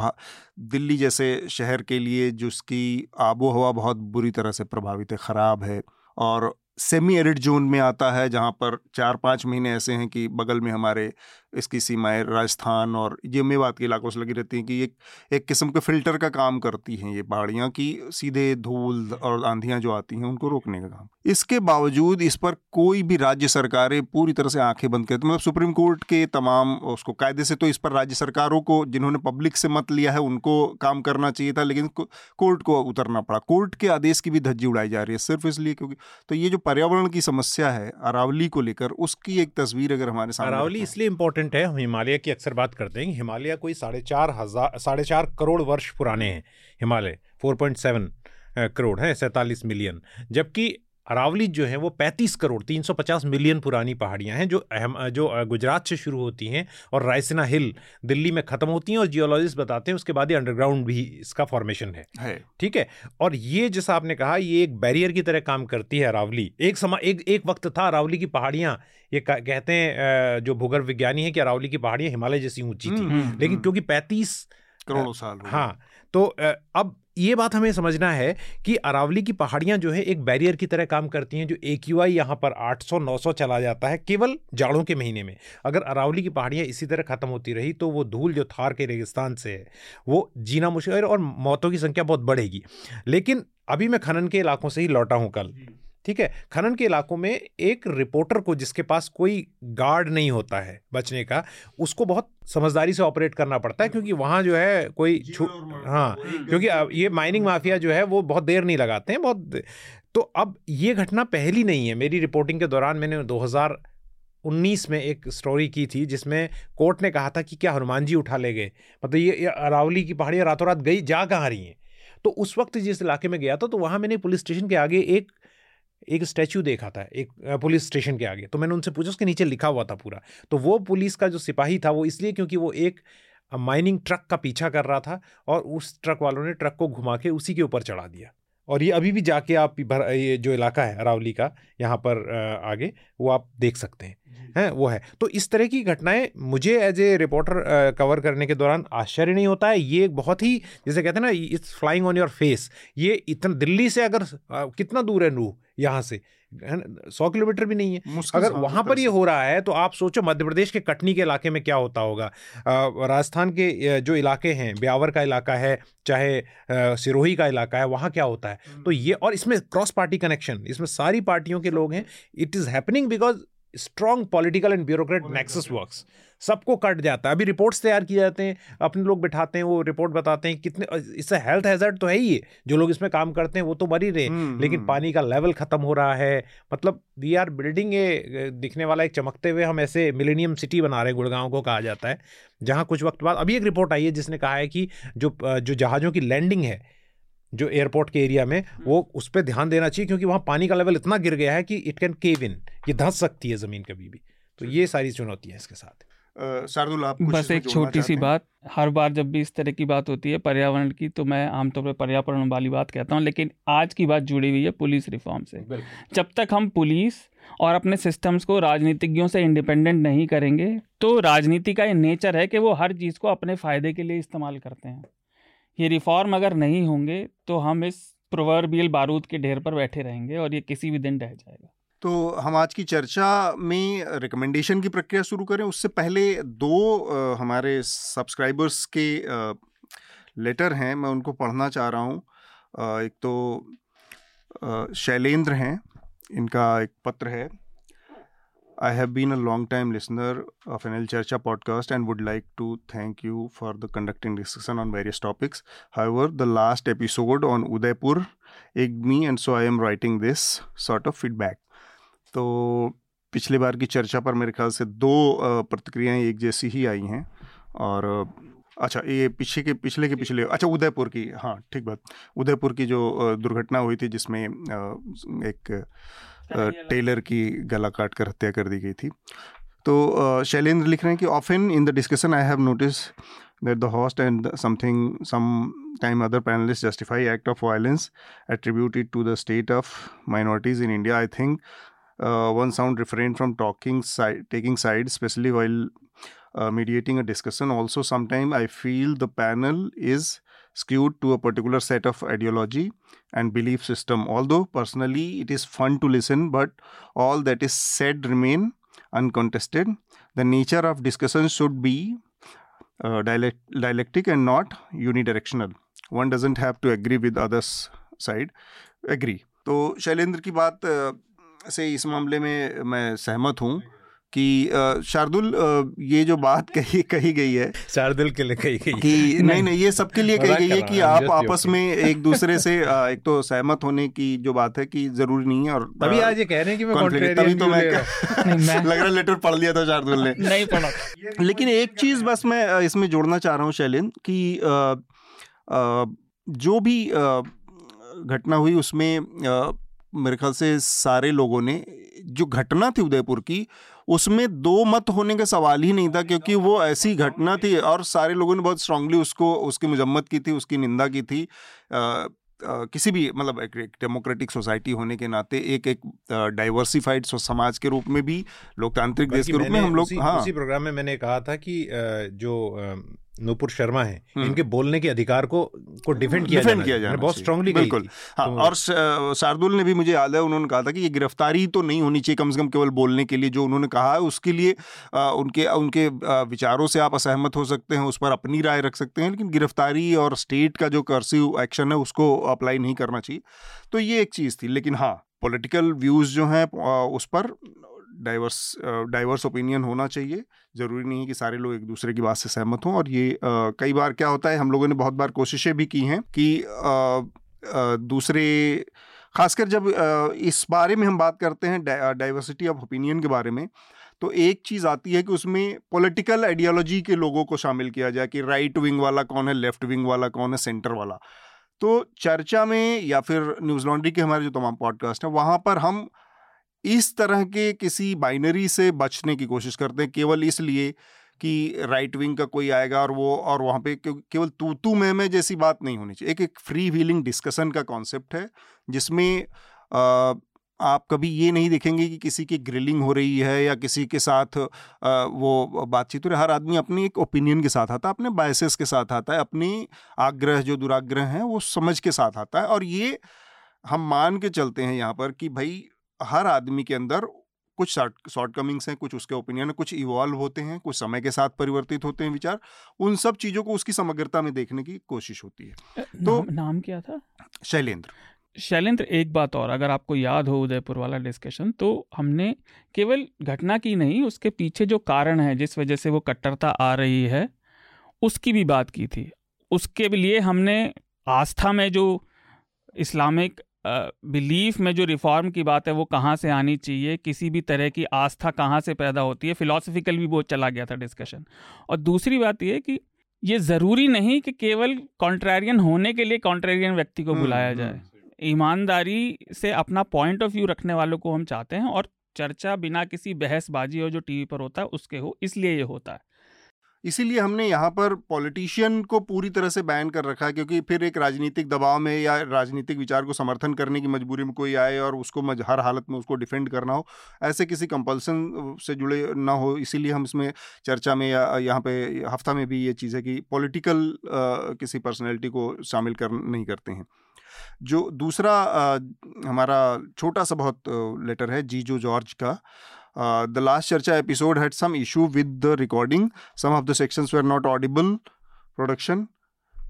दिल्ली जैसे शहर के लिए जिसकी आबो हवा बहुत बुरी तरह से प्रभावित है, ख़राब है और सेमी एरिड जोन में आता है, जहाँ पर 4-5 महीने ऐसे हैं कि बगल में हमारे इसकी सीमाएं राजस्थान और ये मेवात के इलाकों से लगी रहती हैं कि एक किस्म के फ़िल्टर का काम करती हैं ये पहाड़ियाँ कि सीधे धूल और आंधियाँ जो आती हैं उनको रोकने का काम। इसके बावजूद इस पर कोई भी राज्य सरकारें पूरी तरह से आंखें बंद करती, मतलब सुप्रीम कोर्ट के तमाम उसको कायदे से, तो इस पर राज्य सरकारों को जिन्होंने पब्लिक से मत लिया है उनको काम करना चाहिए था, लेकिन कोर्ट को उतरना पड़ा। कोर्ट के आदेश की भी धज्जी उड़ाई जा रही है सिर्फ इसलिए क्योंकि, तो ये जो पर्यावरण की समस्या है अरावली को लेकर उसकी एक तस्वीर अगर हमारे सामने। अरावली इसलिए इम्पोर्टेंट है, हम हिमालय की अक्सर बात करते हैं, हिमालय कोई 4.5 करोड़ वर्ष पुराने हैं, हिमालय 4.7 करोड़ है, 47 मिलियन, जबकि अरावली जो है वो 35 करोड़ 350 मिलियन पुरानी पहाड़ियाँ हैं जो गुजरात से शुरू होती हैं और रायसीना हिल दिल्ली में ख़त्म होती हैं और जियोलॉजिस्ट बताते हैं उसके बाद ये अंडरग्राउंड भी इसका फॉर्मेशन है, ठीक है। और ये जैसा आपने कहा ये एक बैरियर की तरह काम करती है अरावली। एक वक्त था अरावली की पहाड़ियाँ, ये कहते हैं जो भूगर्भ विज्ञानी है कि अरावली की पहाड़ियाँ हिमालय जैसी ऊँची थी, लेकिन क्योंकि 35 करोड़ साल, हाँ, तो अब ये बात हमें समझना है कि अरावली की पहाड़ियाँ जो है एक बैरियर की तरह काम करती हैं। जो AQI यहाँ पर 800-900 चला जाता है केवल जाड़ों के महीने में, अगर अरावली की पहाड़ियाँ इसी तरह ख़त्म होती रही तो वो धूल जो थार के रेगिस्तान से है वो जीना मुश्किल है और मौतों की संख्या बहुत बढ़ेगी। लेकिन अभी मैं खनन के इलाकों से ही लौटा हूँ कल, ठीक है, खनन के इलाकों में एक रिपोर्टर को जिसके पास कोई गार्ड नहीं होता है बचने का, उसको बहुत समझदारी से ऑपरेट करना पड़ता है क्योंकि वहाँ जो है कोई हाँ, क्योंकि ये माइनिंग माफिया जो है वो बहुत देर नहीं लगाते हैं, बहुत। तो अब ये घटना पहली नहीं है। मेरी रिपोर्टिंग के दौरान मैंने 2019 में एक स्टोरी की थी जिसमें कोर्ट ने कहा था कि क्या हनुमान जी उठा ले गए, मतलब ये अरावली की पहाड़ियाँ रातों रात गई जा कहाँ रही हैं। तो उस वक्त जिस इलाके में गया था तो वहाँ मैंने पुलिस स्टेशन के आगे एक स्टैचू देखा था, एक पुलिस स्टेशन के आगे, तो मैंने उनसे पूछा, उसके नीचे लिखा हुआ था पूरा, तो वो पुलिस का जो सिपाही था वो इसलिए क्योंकि वो एक माइनिंग ट्रक का पीछा कर रहा था और उस ट्रक वालों ने ट्रक को घुमा के उसी के ऊपर चढ़ा दिया। और ये अभी भी जाके आप ये जो इलाका है अरावली का यहाँ पर आगे वो आप देख सकते हैं वो है। तो इस तरह की घटनाएं मुझे एज ए रिपोर्टर कवर करने के दौरान आश्चर्य नहीं होता है। ये बहुत ही जैसे कहते हैं ना, it's flying on your face. ये इतना दिल्ली से अगर कितना दूर है नूह, यहाँ से 100 किलोमीटर भी नहीं है, अगर वहाँ पर ये हो रहा है तो आप सोचो मध्य प्रदेश के कटनी के इलाके में क्या होता होगा। राजस्थान के जो इलाके हैं, ब्यावर का इलाका है, चाहे सिरोही का इलाका है, वहाँ क्या होता है। तो ये, और इसमें क्रॉस पार्टी कनेक्शन, इसमें सारी पार्टियों के लोग हैं। It is happening because strong political and bureaucrat nexus works, सबको कट जाता है। अभी रिपोर्ट्स तैयार किए जाते हैं, अपने लोग बिठाते हैं, वो रिपोर्ट बताते हैं कितने, इससे हेल्थ हैजर्ड तो है ही है, जो लोग इसमें काम करते हैं वो तो मर ही रहे, लेकिन पानी का लेवल ख़त्म हो रहा है। मतलब वी आर बिल्डिंग ए दिखने वाला एक चमकते हुए, हम ऐसे मिलेनियम सिटी बना रहे हैं, गुड़गांव को कहा जाता है, जहाँ कुछ वक्त बाद अभी एक रिपोर्ट आई है जिसने कहा है कि जो जहाज़ों की लैंडिंग है जो एयरपोर्ट के एरिया में, वो उस पर ध्यान देना चाहिए क्योंकि वहाँ पानी का लेवल इतना गिर गया है कि इट कैन केव इन, ये धंस सकती है ज़मीन कभी भी। तो ये सारी चुनौतियाँ इसके साथ। शार्दुल, आप बस एक छोटी सी बात, हर बार जब भी इस तरह की बात होती है पर्यावरण की तो मैं आमतौर पर पर्यावरण वाली बात कहता हूँ, लेकिन आज की बात जुड़ी हुई है पुलिस रिफॉर्म से। जब तक हम पुलिस और अपने सिस्टम्स को राजनीतिज्ञों से इंडिपेंडेंट नहीं करेंगे, तो राजनीति का ये नेचर है कि वो हर चीज़ को अपने फ़ायदे के लिए इस्तेमाल करते हैं। ये रिफॉर्म अगर नहीं होंगे तो हम इस प्रोवर्बियल बारूद के ढेर पर बैठे रहेंगे और ये किसी भी दिन ढह जाएगा। तो हम आज की चर्चा में रिकमेंडेशन की प्रक्रिया शुरू करें, उससे पहले दो हमारे सब्सक्राइबर्स के लेटर हैं, मैं उनको पढ़ना चाह रहा हूँ। एक तो शैलेंद्र हैं, इनका एक पत्र है। I have been a long-time listener of NL Churcha podcast and would like to thank you for the conducting discussion on various topics. However, the last episode on Udaipur egged me and so I am writing this sort of feedback. तो पिछले बार की चर्चा पर मेरे ख्याल से 2 प्रतिक्रियाएं एक जैसी ही आई हैं और अच्छा ये पिछले अच्छा उदयपुर की, हाँ ठीक बात, उदयपुर की जो दुर्घटना हुई थी जिसमें एक टेलर की गला काट कर हत्या कर दी गई थी। तो शैलेंद्र लिख रहे हैं कि often in the discussion I have notice that the host and sometime other panelists justify act of violence attributed to the state of minorities in India. I think one sound refrained from taking sides, especially while mediating a discussion. Also, sometimes I feel the panel is skewed to a particular set of ideology and belief system. Although personally it is fun to listen, but all that is said remain uncontested. The nature of discussion should be dialectic and not unidirectional. One doesn't have to agree with others side. Agree. तो शैलेंद्र की बात से इस मामले में मैं सहमत हूँ कि शार्दुल ये जो बात कही गई है शार्दुल के लिए कही गई कि नहीं ये सबके लिए कही गई है कि आप आपस में एक दूसरे से एक तो सहमत होने की जो बात है कि जरूरी नहीं है, और तभी आज ये कह रहे हैं कि मैं कॉन्ट्रेरियन तो मैं लग रहा लेटर पढ़ लिया था शार्दुल ने, नहीं पढ़ा। लेकिन एक चीज़ बस मैं इसमें जोड़ना चाह रहा हूँ शैलेंद्र कि जो भी घटना हुई उसमें मेरे ख्याल से सारे लोगों ने, जो घटना थी उदयपुर की उसमें दो मत होने का सवाल ही नहीं था, क्योंकि वो ऐसी घटना थी और सारे लोगों ने बहुत स्ट्रांगली उसको, उसकी मुजम्मत की थी, उसकी निंदा की थी। किसी भी मतलब एक डेमोक्रेटिक सोसाइटी होने के नाते, एक डाइवर्सिफाइड समाज के रूप में भी, लोकतांत्रिक देश के रूप में हम लोग उसी प्रोग्राम में मैंने कहा था कि जो नूपुर शर्मा है इनके बोलने के अधिकार को डिफेंड किया जाना बहुत स्ट्रांगली। बिल्कुल हाँ। और शार्दुल ने भी, मुझे याद है उन्होंने कहा था कि ये गिरफ्तारी तो नहीं होनी चाहिए, कम से कम केवल बोलने के लिए जो उन्होंने कहा है उसके लिए। उनके विचारों से आप असहमत हो सकते हैं, उस पर अपनी राय रख सकते हैं, लेकिन गिरफ्तारी और स्टेट का जो कर्सिव एक्शन है उसको अप्लाई नहीं करना चाहिए। तो ये एक चीज़ थी। लेकिन हाँ, पॉलिटिकल व्यूज़ जो हैं उस पर डाइवर्स ओपिनियन होना चाहिए। ज़रूरी नहीं है कि सारे लोग एक दूसरे की बात से सहमत हों। और ये कई बार क्या होता है, हम लोगों ने बहुत बार कोशिशें भी की हैं कि दूसरे, खासकर जब इस बारे में हम बात करते हैं डाइवर्सिटी ऑफ ओपिनियन के बारे में, तो एक चीज़ आती है कि उसमें पॉलिटिकल आइडियोलॉजी के लोगों को शामिल किया जाए कि राइट विंग वाला कौन है, लेफ्ट विंग वाला कौन है, सेंटर वाला। तो चर्चा में या फिर न्यूज़ लॉन्ड्री के हमारे जो तमाम पॉडकास्ट हैं वहाँ पर हम इस तरह के किसी बाइनरी से बचने की कोशिश करते हैं, केवल इसलिए कि राइट विंग का कोई आएगा और वहाँ पे केवल तू मैं जैसी बात नहीं होनी चाहिए। एक फ्री व्हीलिंग डिस्कशन का कॉन्सेप्ट है जिसमें आप कभी ये नहीं देखेंगे कि किसी की ग्रिलिंग हो रही है या किसी के साथ वो बातचीत हो रही है। हर आदमी अपने एक ओपिनियन के साथ आता है, अपने बायसेस के साथ आता है, अपने आग्रह जो दुराग्रह हैं वो समझ के साथ आता है। और ये हम मान के चलते हैं यहाँ पर कि भाई हर आदमी के अंदर कुछ शॉर्टकमिंग्स हैं, कुछ उसके ओपिनियन, कुछ इवॉल्व होते हैं, कुछ समय के साथ परिवर्तित होते हैं विचार। उन सब चीज़ों को उसकी समग्रता में देखने की कोशिश होती है। तो नाम क्या था? शैलेंद्र। एक बात और, अगर आपको याद हो उदयपुर वाला डिस्कशन, तो हमने केवल घटना की नहीं, उसके पीछे जो कारण है, जिस वजह से वो कट्टरता आ रही है, उसकी भी बात की थी। उसके लिए हमने आस्था में जो इस्लामिक बिलीफ में जो रिफॉर्म की बात है वो कहाँ से आनी चाहिए, किसी भी तरह की आस्था कहाँ से पैदा होती है, फिलॉसफिकल भी बहुत चला गया था डिस्कशन। और दूसरी बात ये कि ये ज़रूरी नहीं कि केवल कॉन्ट्रेरियन होने के लिए कॉन्ट्रेरियन व्यक्ति को बुलाया जाए। ईमानदारी से अपना पॉइंट ऑफ व्यू रखने वालों को हम चाहते हैं, और चर्चा बिना किसी बहसबाजी हो जो टीवी पर होता है उसके हो, इसलिए ये होता है। इसीलिए हमने यहाँ पर पॉलिटिशियन को पूरी तरह से बैन कर रखा है, क्योंकि फिर एक राजनीतिक दबाव में या राजनीतिक विचार को समर्थन करने की मजबूरी में कोई आए और उसको हर हालत में उसको डिफेंड करना हो, ऐसे किसी कंपल्सन से जुड़े ना हो। इसीलिए हम इसमें चर्चा में या यहाँ पे हफ्ता में भी ये चीज़ है कि पॉलिटिकल किसी पर्सनैलिटी को शामिल नहीं करते हैं। जो दूसरा हमारा छोटा सा बहुत लेटर है जीजो जॉर्ज का। The last चर्चा episode had some issue with the recording. Some of the sections were not audible. Production,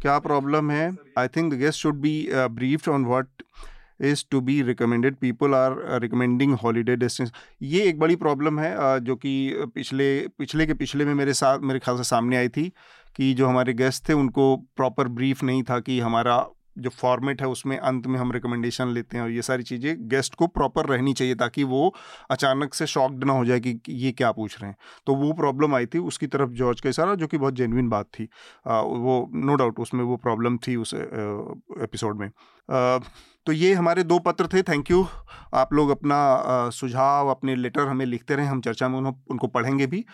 क्या problem है? I think the guests should be briefed on what is to be recommended. People are recommending holiday destinations. ये एक बड़ी problem है जो कि पिछले में मेरे ख्याल से सामने आई थी कि जो हमारे guests थे उनको proper brief नहीं था कि हमारा जो फॉर्मेट है उसमें अंत में हम रिकमेंडेशन लेते हैं, और ये सारी चीज़ें गेस्ट को प्रॉपर रहनी चाहिए ताकि वो अचानक से शॉक्ड ना हो जाए कि ये क्या पूछ रहे हैं। तो वो प्रॉब्लम आई थी, उसकी तरफ जॉर्ज का इशारा, जो कि बहुत जेन्युइन बात थी। वो नो डाउट उसमें वो प्रॉब्लम थी उस एपिसोड में। तो ये हमारे दो पत्र थे। Thank you. आप लोग अपना सुझाव, अपने लेटर हमें लिखते रहें, हम चर्चा में उनको पढ़ेंगे भी।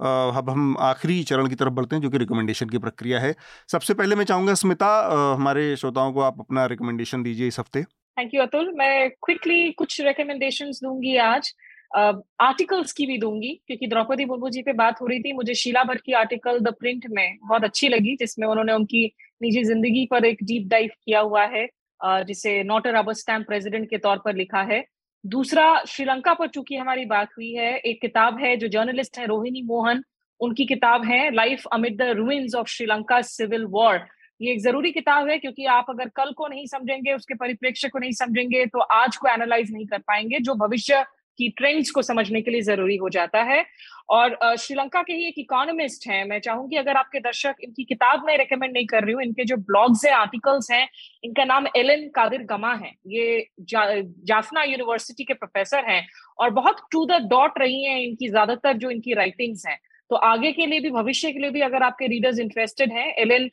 अब हम आखिरी चरण की तरफ बढ़ते हैं जो कि रिकमेंडेशन की प्रक्रिया है। सबसे पहले मैं चाहूँगा स्मिता, हमारे श्रोताओं को आप अपना रिकमेंडेशन दीजिए इस हफ्ते। Thank you Atul. मैं क्विकली कुछ रिकमेंडेशंस दूंगी आज, आर्टिकल्स की भी दूंगी क्योंकि द्रौपदी मुर्मू जी पे बात हो रही थी। मुझे शीला भट्ट की आर्टिकल द प्रिंट में बहुत अच्छी लगी जिसमें उन्होंने उनकी निजी जिंदगी पर एक डीप डाइव किया हुआ है, जिसे not a rubber stamp president के तौर पर लिखा है। दूसरा, श्रीलंका पर चूंकि हमारी बात हुई है, एक किताब है जो जर्नलिस्ट है रोहिणी मोहन, उनकी किताब है life amid the ruins of Sri Lanka civil war. ये एक जरूरी किताब है क्योंकि आप अगर कल को नहीं समझेंगे, उसके परिप्रेक्ष्य को नहीं समझेंगे, तो आज को एनालाइज नहीं कर पाएंगे, जो भविष्य की ट्रेंड्स को समझने के लिए जरूरी हो जाता है। और श्रीलंका के ही एक इकोनॉमिस्ट हैं, मैं चाहूंगी अगर आपके दर्शक, इनकी किताब मैं रेकमेंड नहीं कर रही हूँ, इनके जो ब्लॉग्स हैं, आर्टिकल्स हैं, इनका नाम एलेन कादिर गमा है। ये जाफना यूनिवर्सिटी के प्रोफेसर हैं और बहुत टू द डॉट रही हैं इनकी ज्यादातर जो इनकी राइटिंग्स हैं। तो आगे के लिए भी, भविष्य के लिए भी, अगर आपके रीडर्स इंटरेस्टेड हैं, एलेन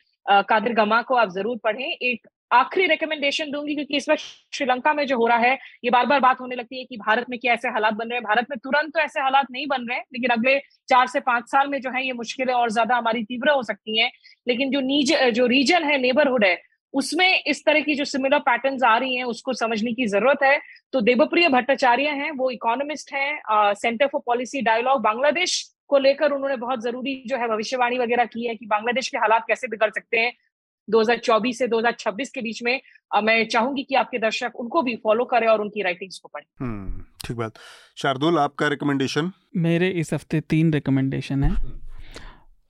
कादिर गमा को आप जरूर पढ़ें। एक आखिरी रिकमेंडेशन दूंगी क्योंकि इस वक्त श्रीलंका में जो हो रहा है, ये बार बार बात होने लगती है कि भारत में क्या ऐसे हालात बन रहे हैं। भारत में तुरंत तो ऐसे हालात नहीं बन रहे हैं, लेकिन अगले 4 से 5 साल में जो है ये मुश्किलें और ज्यादा हमारी तीव्र हो सकती हैं। लेकिन जो रीजन है, नेबरहुड है, उसमें इस तरह की जो सिमिलर पैटर्न्स आ रही हैं उसको समझने की जरूरत है। तो देवप्रिया भट्टाचार्य हैं, वो इकोनॉमिस्ट हैं, centre for policy dialogue, Bangladesh को लेकर उन्होंने बहुत जरूरी जो है भविष्यवाणी वगैरह की है कि बांग्लादेश के हालात कैसे बिगड़ सकते हैं 2024 से 2026 के बीच में। मैं चाहूंगी कि आपके दर्शक उनको भी फॉलो करें और उनकी राइटिंग्स को पढ़ें। ठीक बात। शार्दुल, आपका रिकमेंडेशन? मेरे इस हफ्ते 3 रिकमेंडेशन हैं।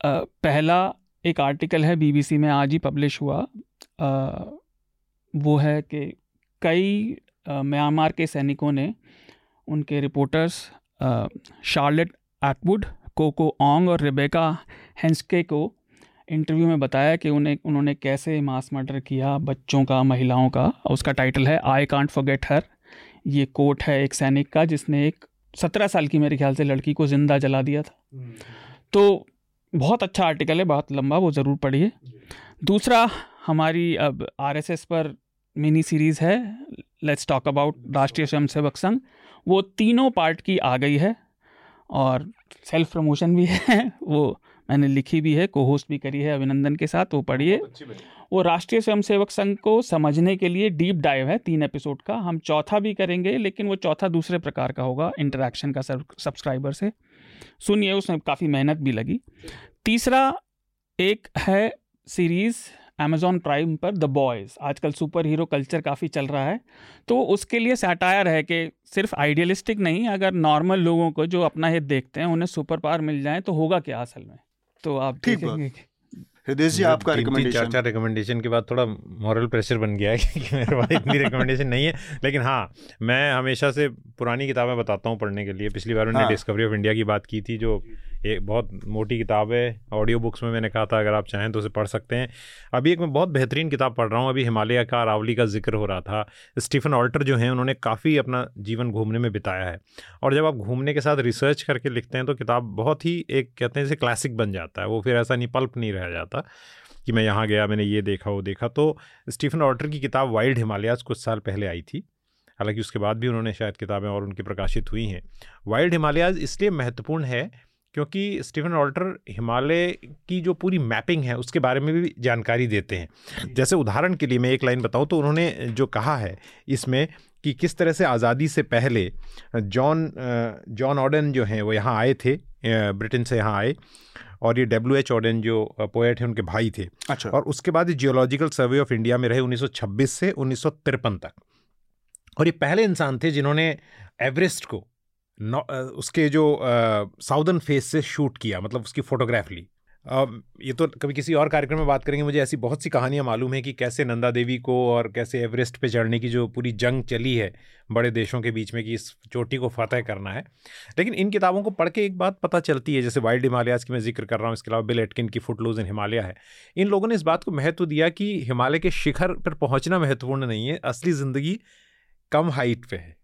पहला एक आर्टिकल है बीबीसी में, आज ही पब्लिश हुआ, वो है कि कई म्यांमार के सैनिकों ने उनके reporters Charlotte Atwood, Coco Ong और रेबेका हेंस्के को इंटरव्यू में बताया कि उन्होंने कैसे मास मर्डर किया बच्चों का, महिलाओं का। और उसका टाइटल है आई कांट फॉरगेट हर। ये कोट है एक सैनिक का जिसने एक 17 साल की मेरे ख्याल से लड़की को जिंदा जला दिया था। तो बहुत अच्छा आर्टिकल है, बहुत लंबा, वो ज़रूर पढ़िए। दूसरा, हमारी अब RSS पर मिनी सीरीज़ है let's talk about Rashtriya Swayamsevak संघ, वो 3 पार्ट की आ गई है और सेल्फ प्रमोशन भी है, वो मैंने लिखी भी है, को होस्ट भी करी है अभिनंदन के साथ, वो पढ़िए। वो राष्ट्रीय स्वयंसेवक संघ को समझने के लिए डीप डाइव है 3 एपिसोड का। हम चौथा भी करेंगे लेकिन वो चौथा दूसरे प्रकार का होगा, इंटरेक्शन का, सब्सक्राइबर से सुनिए, उसमें काफ़ी मेहनत भी लगी। तीसरा एक है सीरीज़ Amazon प्राइम पर द बॉयज़, आजकल सुपर हीरो कल्चर काफ़ी चल रहा है, तो उसके लिए सैटायर है कि सिर्फ आइडियलिस्टिक नहीं, अगर नॉर्मल लोगों को जो अपना हित देखते हैं उन्हें सुपर पावर मिल जाए तो होगा क्या असल में। तो आप ठीक है हृदेश जी, आपका रिकमेंडेशन? 4 रिकमेंडेशन के बाद थोड़ा मॉरल प्रेशर बन गया है कि मेरे पास इतनी रिकमेंडेशन नहीं है, लेकिन हाँ, मैं हमेशा से पुरानी किताबें बताता हूँ पढ़ने के लिए। पिछली बार मैंने डिस्कवरी ऑफ इंडिया की बात की थी, जो एक बहुत मोटी किताब है, ऑडियो बुक्स में मैंने कहा था अगर आप चाहें तो उसे पढ़ सकते हैं। अभी एक मैं बहुत बेहतरीन किताब पढ़ रहा हूँ, अभी हिमालय का, अरावली का जिक्र हो रहा था। स्टीफन ऑल्टर जो हैं, उन्होंने काफ़ी अपना जीवन घूमने में बिताया है, और जब आप घूमने के साथ रिसर्च करके लिखते हैं तो किताब बहुत ही एक, कहते हैं इसे, क्लासिक बन जाता है। वो फिर ऐसा नहीं, पल्प नहीं रह जाता कि मैं यहाँ गया, मैंने ये देखा, वो देखा। तो स्टीफन ऑल्टर की किताब वाइल्ड हिमालयाज़ कुछ साल पहले आई थी, हालाँकि उसके बाद भी उन्होंने शायद किताबें और उनकी प्रकाशित हुई हैं। वाइल्ड हिमालयाज़ इसलिए महत्वपूर्ण है क्योंकि स्टीफन ऑल्टर हिमालय की जो पूरी मैपिंग है उसके बारे में भी जानकारी देते हैं। जैसे उदाहरण के लिए मैं एक लाइन बताऊं तो उन्होंने जो कहा है इसमें कि किस तरह से आज़ादी से पहले जॉन ऑडन जो हैं वो यहाँ आए थे, ब्रिटेन से यहाँ आए, और ये W H ऑडन जो पोएट हैं उनके भाई थे। अच्छा। और उसके बाद जियोलॉजिकल सर्वे ऑफ इंडिया में रहे 1926 से 1953 तक, और ये पहले इंसान थे जिन्होंने एवरेस्ट को उसके जो साउदर्न फेस से शूट किया, मतलब उसकी फ़ोटोग्राफ ली। ये तो कभी किसी और कार्यक्रम में बात करेंगे। मुझे ऐसी बहुत सी कहानियाँ मालूम है कि कैसे नंदा देवी को और कैसे एवरेस्ट पे चढ़ने की जो पूरी जंग चली है बड़े देशों के बीच में कि इस चोटी को फतह करना है। लेकिन इन किताबों को पढ़ के एक बात पता चलती है, जैसे वाइल्ड हिमालयाज़ की मैं जिक्र कर रहा हूँ, इसके अलावा बिल एटकिन की फुटलूज इन हिमालय है, इन लोगों ने इस बात को महत्व दिया कि हिमालय के शिखर पर पहुँचना महत्वपूर्ण नहीं है, असली ज़िंदगी कम हाइट पर है,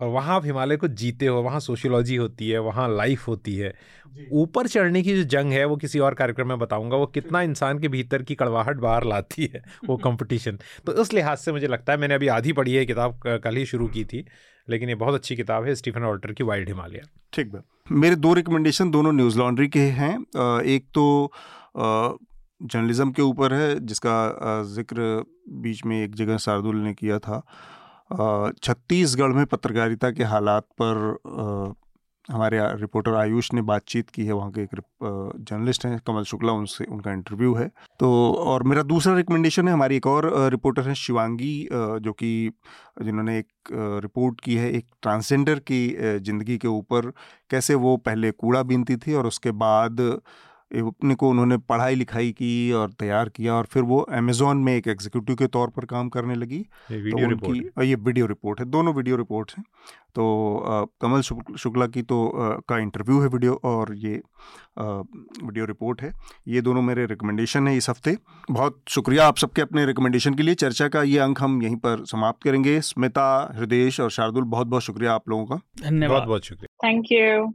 और वहाँ आप हिमालय को जीते हो, वहाँ सोशियोलॉजी होती है, वहाँ लाइफ होती है। ऊपर चढ़ने की जो जंग है वो किसी और कार्यक्रम में बताऊंगा, वो कितना इंसान के भीतर की कड़वाहट बाहर लाती है, वो कंपटीशन। तो उस लिहाज से मुझे लगता है, मैंने अभी आधी पढ़ी है किताब, कल ही शुरू की थी, लेकिन ये बहुत अच्छी किताब है, स्टीफन ऑल्टर की वाइड हिमालय। ठीक है, मेरे दो रिकमेंडेशन दोनों न्यूज़ लॉन्ड्री के हैं। एक तो जर्नलिज़म के ऊपर है, जिसका जिक्र बीच में एक जगह शार्दुल ने किया था। छत्तीसगढ़ में पत्रकारिता के हालात पर हमारे रिपोर्टर आयुष ने बातचीत की है, वहाँ के एक जर्नलिस्ट हैं कमल शुक्ला, उनसे उनका इंटरव्यू है। तो और मेरा दूसरा रिकमेंडेशन है, हमारी एक और रिपोर्टर हैं शिवांगी, जो कि जिन्होंने एक रिपोर्ट की है एक ट्रांसजेंडर की ज़िंदगी के ऊपर, कैसे वो पहले कूड़ा बीनती थी और उसके बाद अपने को उन्होंने पढ़ाई लिखाई की और तैयार किया और फिर वो अमेज़ॉन में एक एग्जीक्यूटिव के तौर पर काम करने लगी। ये वीडियो रिपोर्ट है, दोनों वीडियो रिपोर्ट्स हैं। तो कमल शुक्ला की तो का इंटरव्यू है वीडियो, और ये वीडियो रिपोर्ट है। ये दोनों मेरे रिकमेंडेशन है इस हफ्ते। बहुत शुक्रिया आप सबके अपने रिकमेंडेशन के लिए। चर्चा का ये अंक हम यहीं पर समाप्त करेंगे। स्मिता, हृदेश और शार्दुल, बहुत बहुत शुक्रिया आप लोगों का। धन्यवाद, बहुत बहुत शुक्रिया, थैंक यू।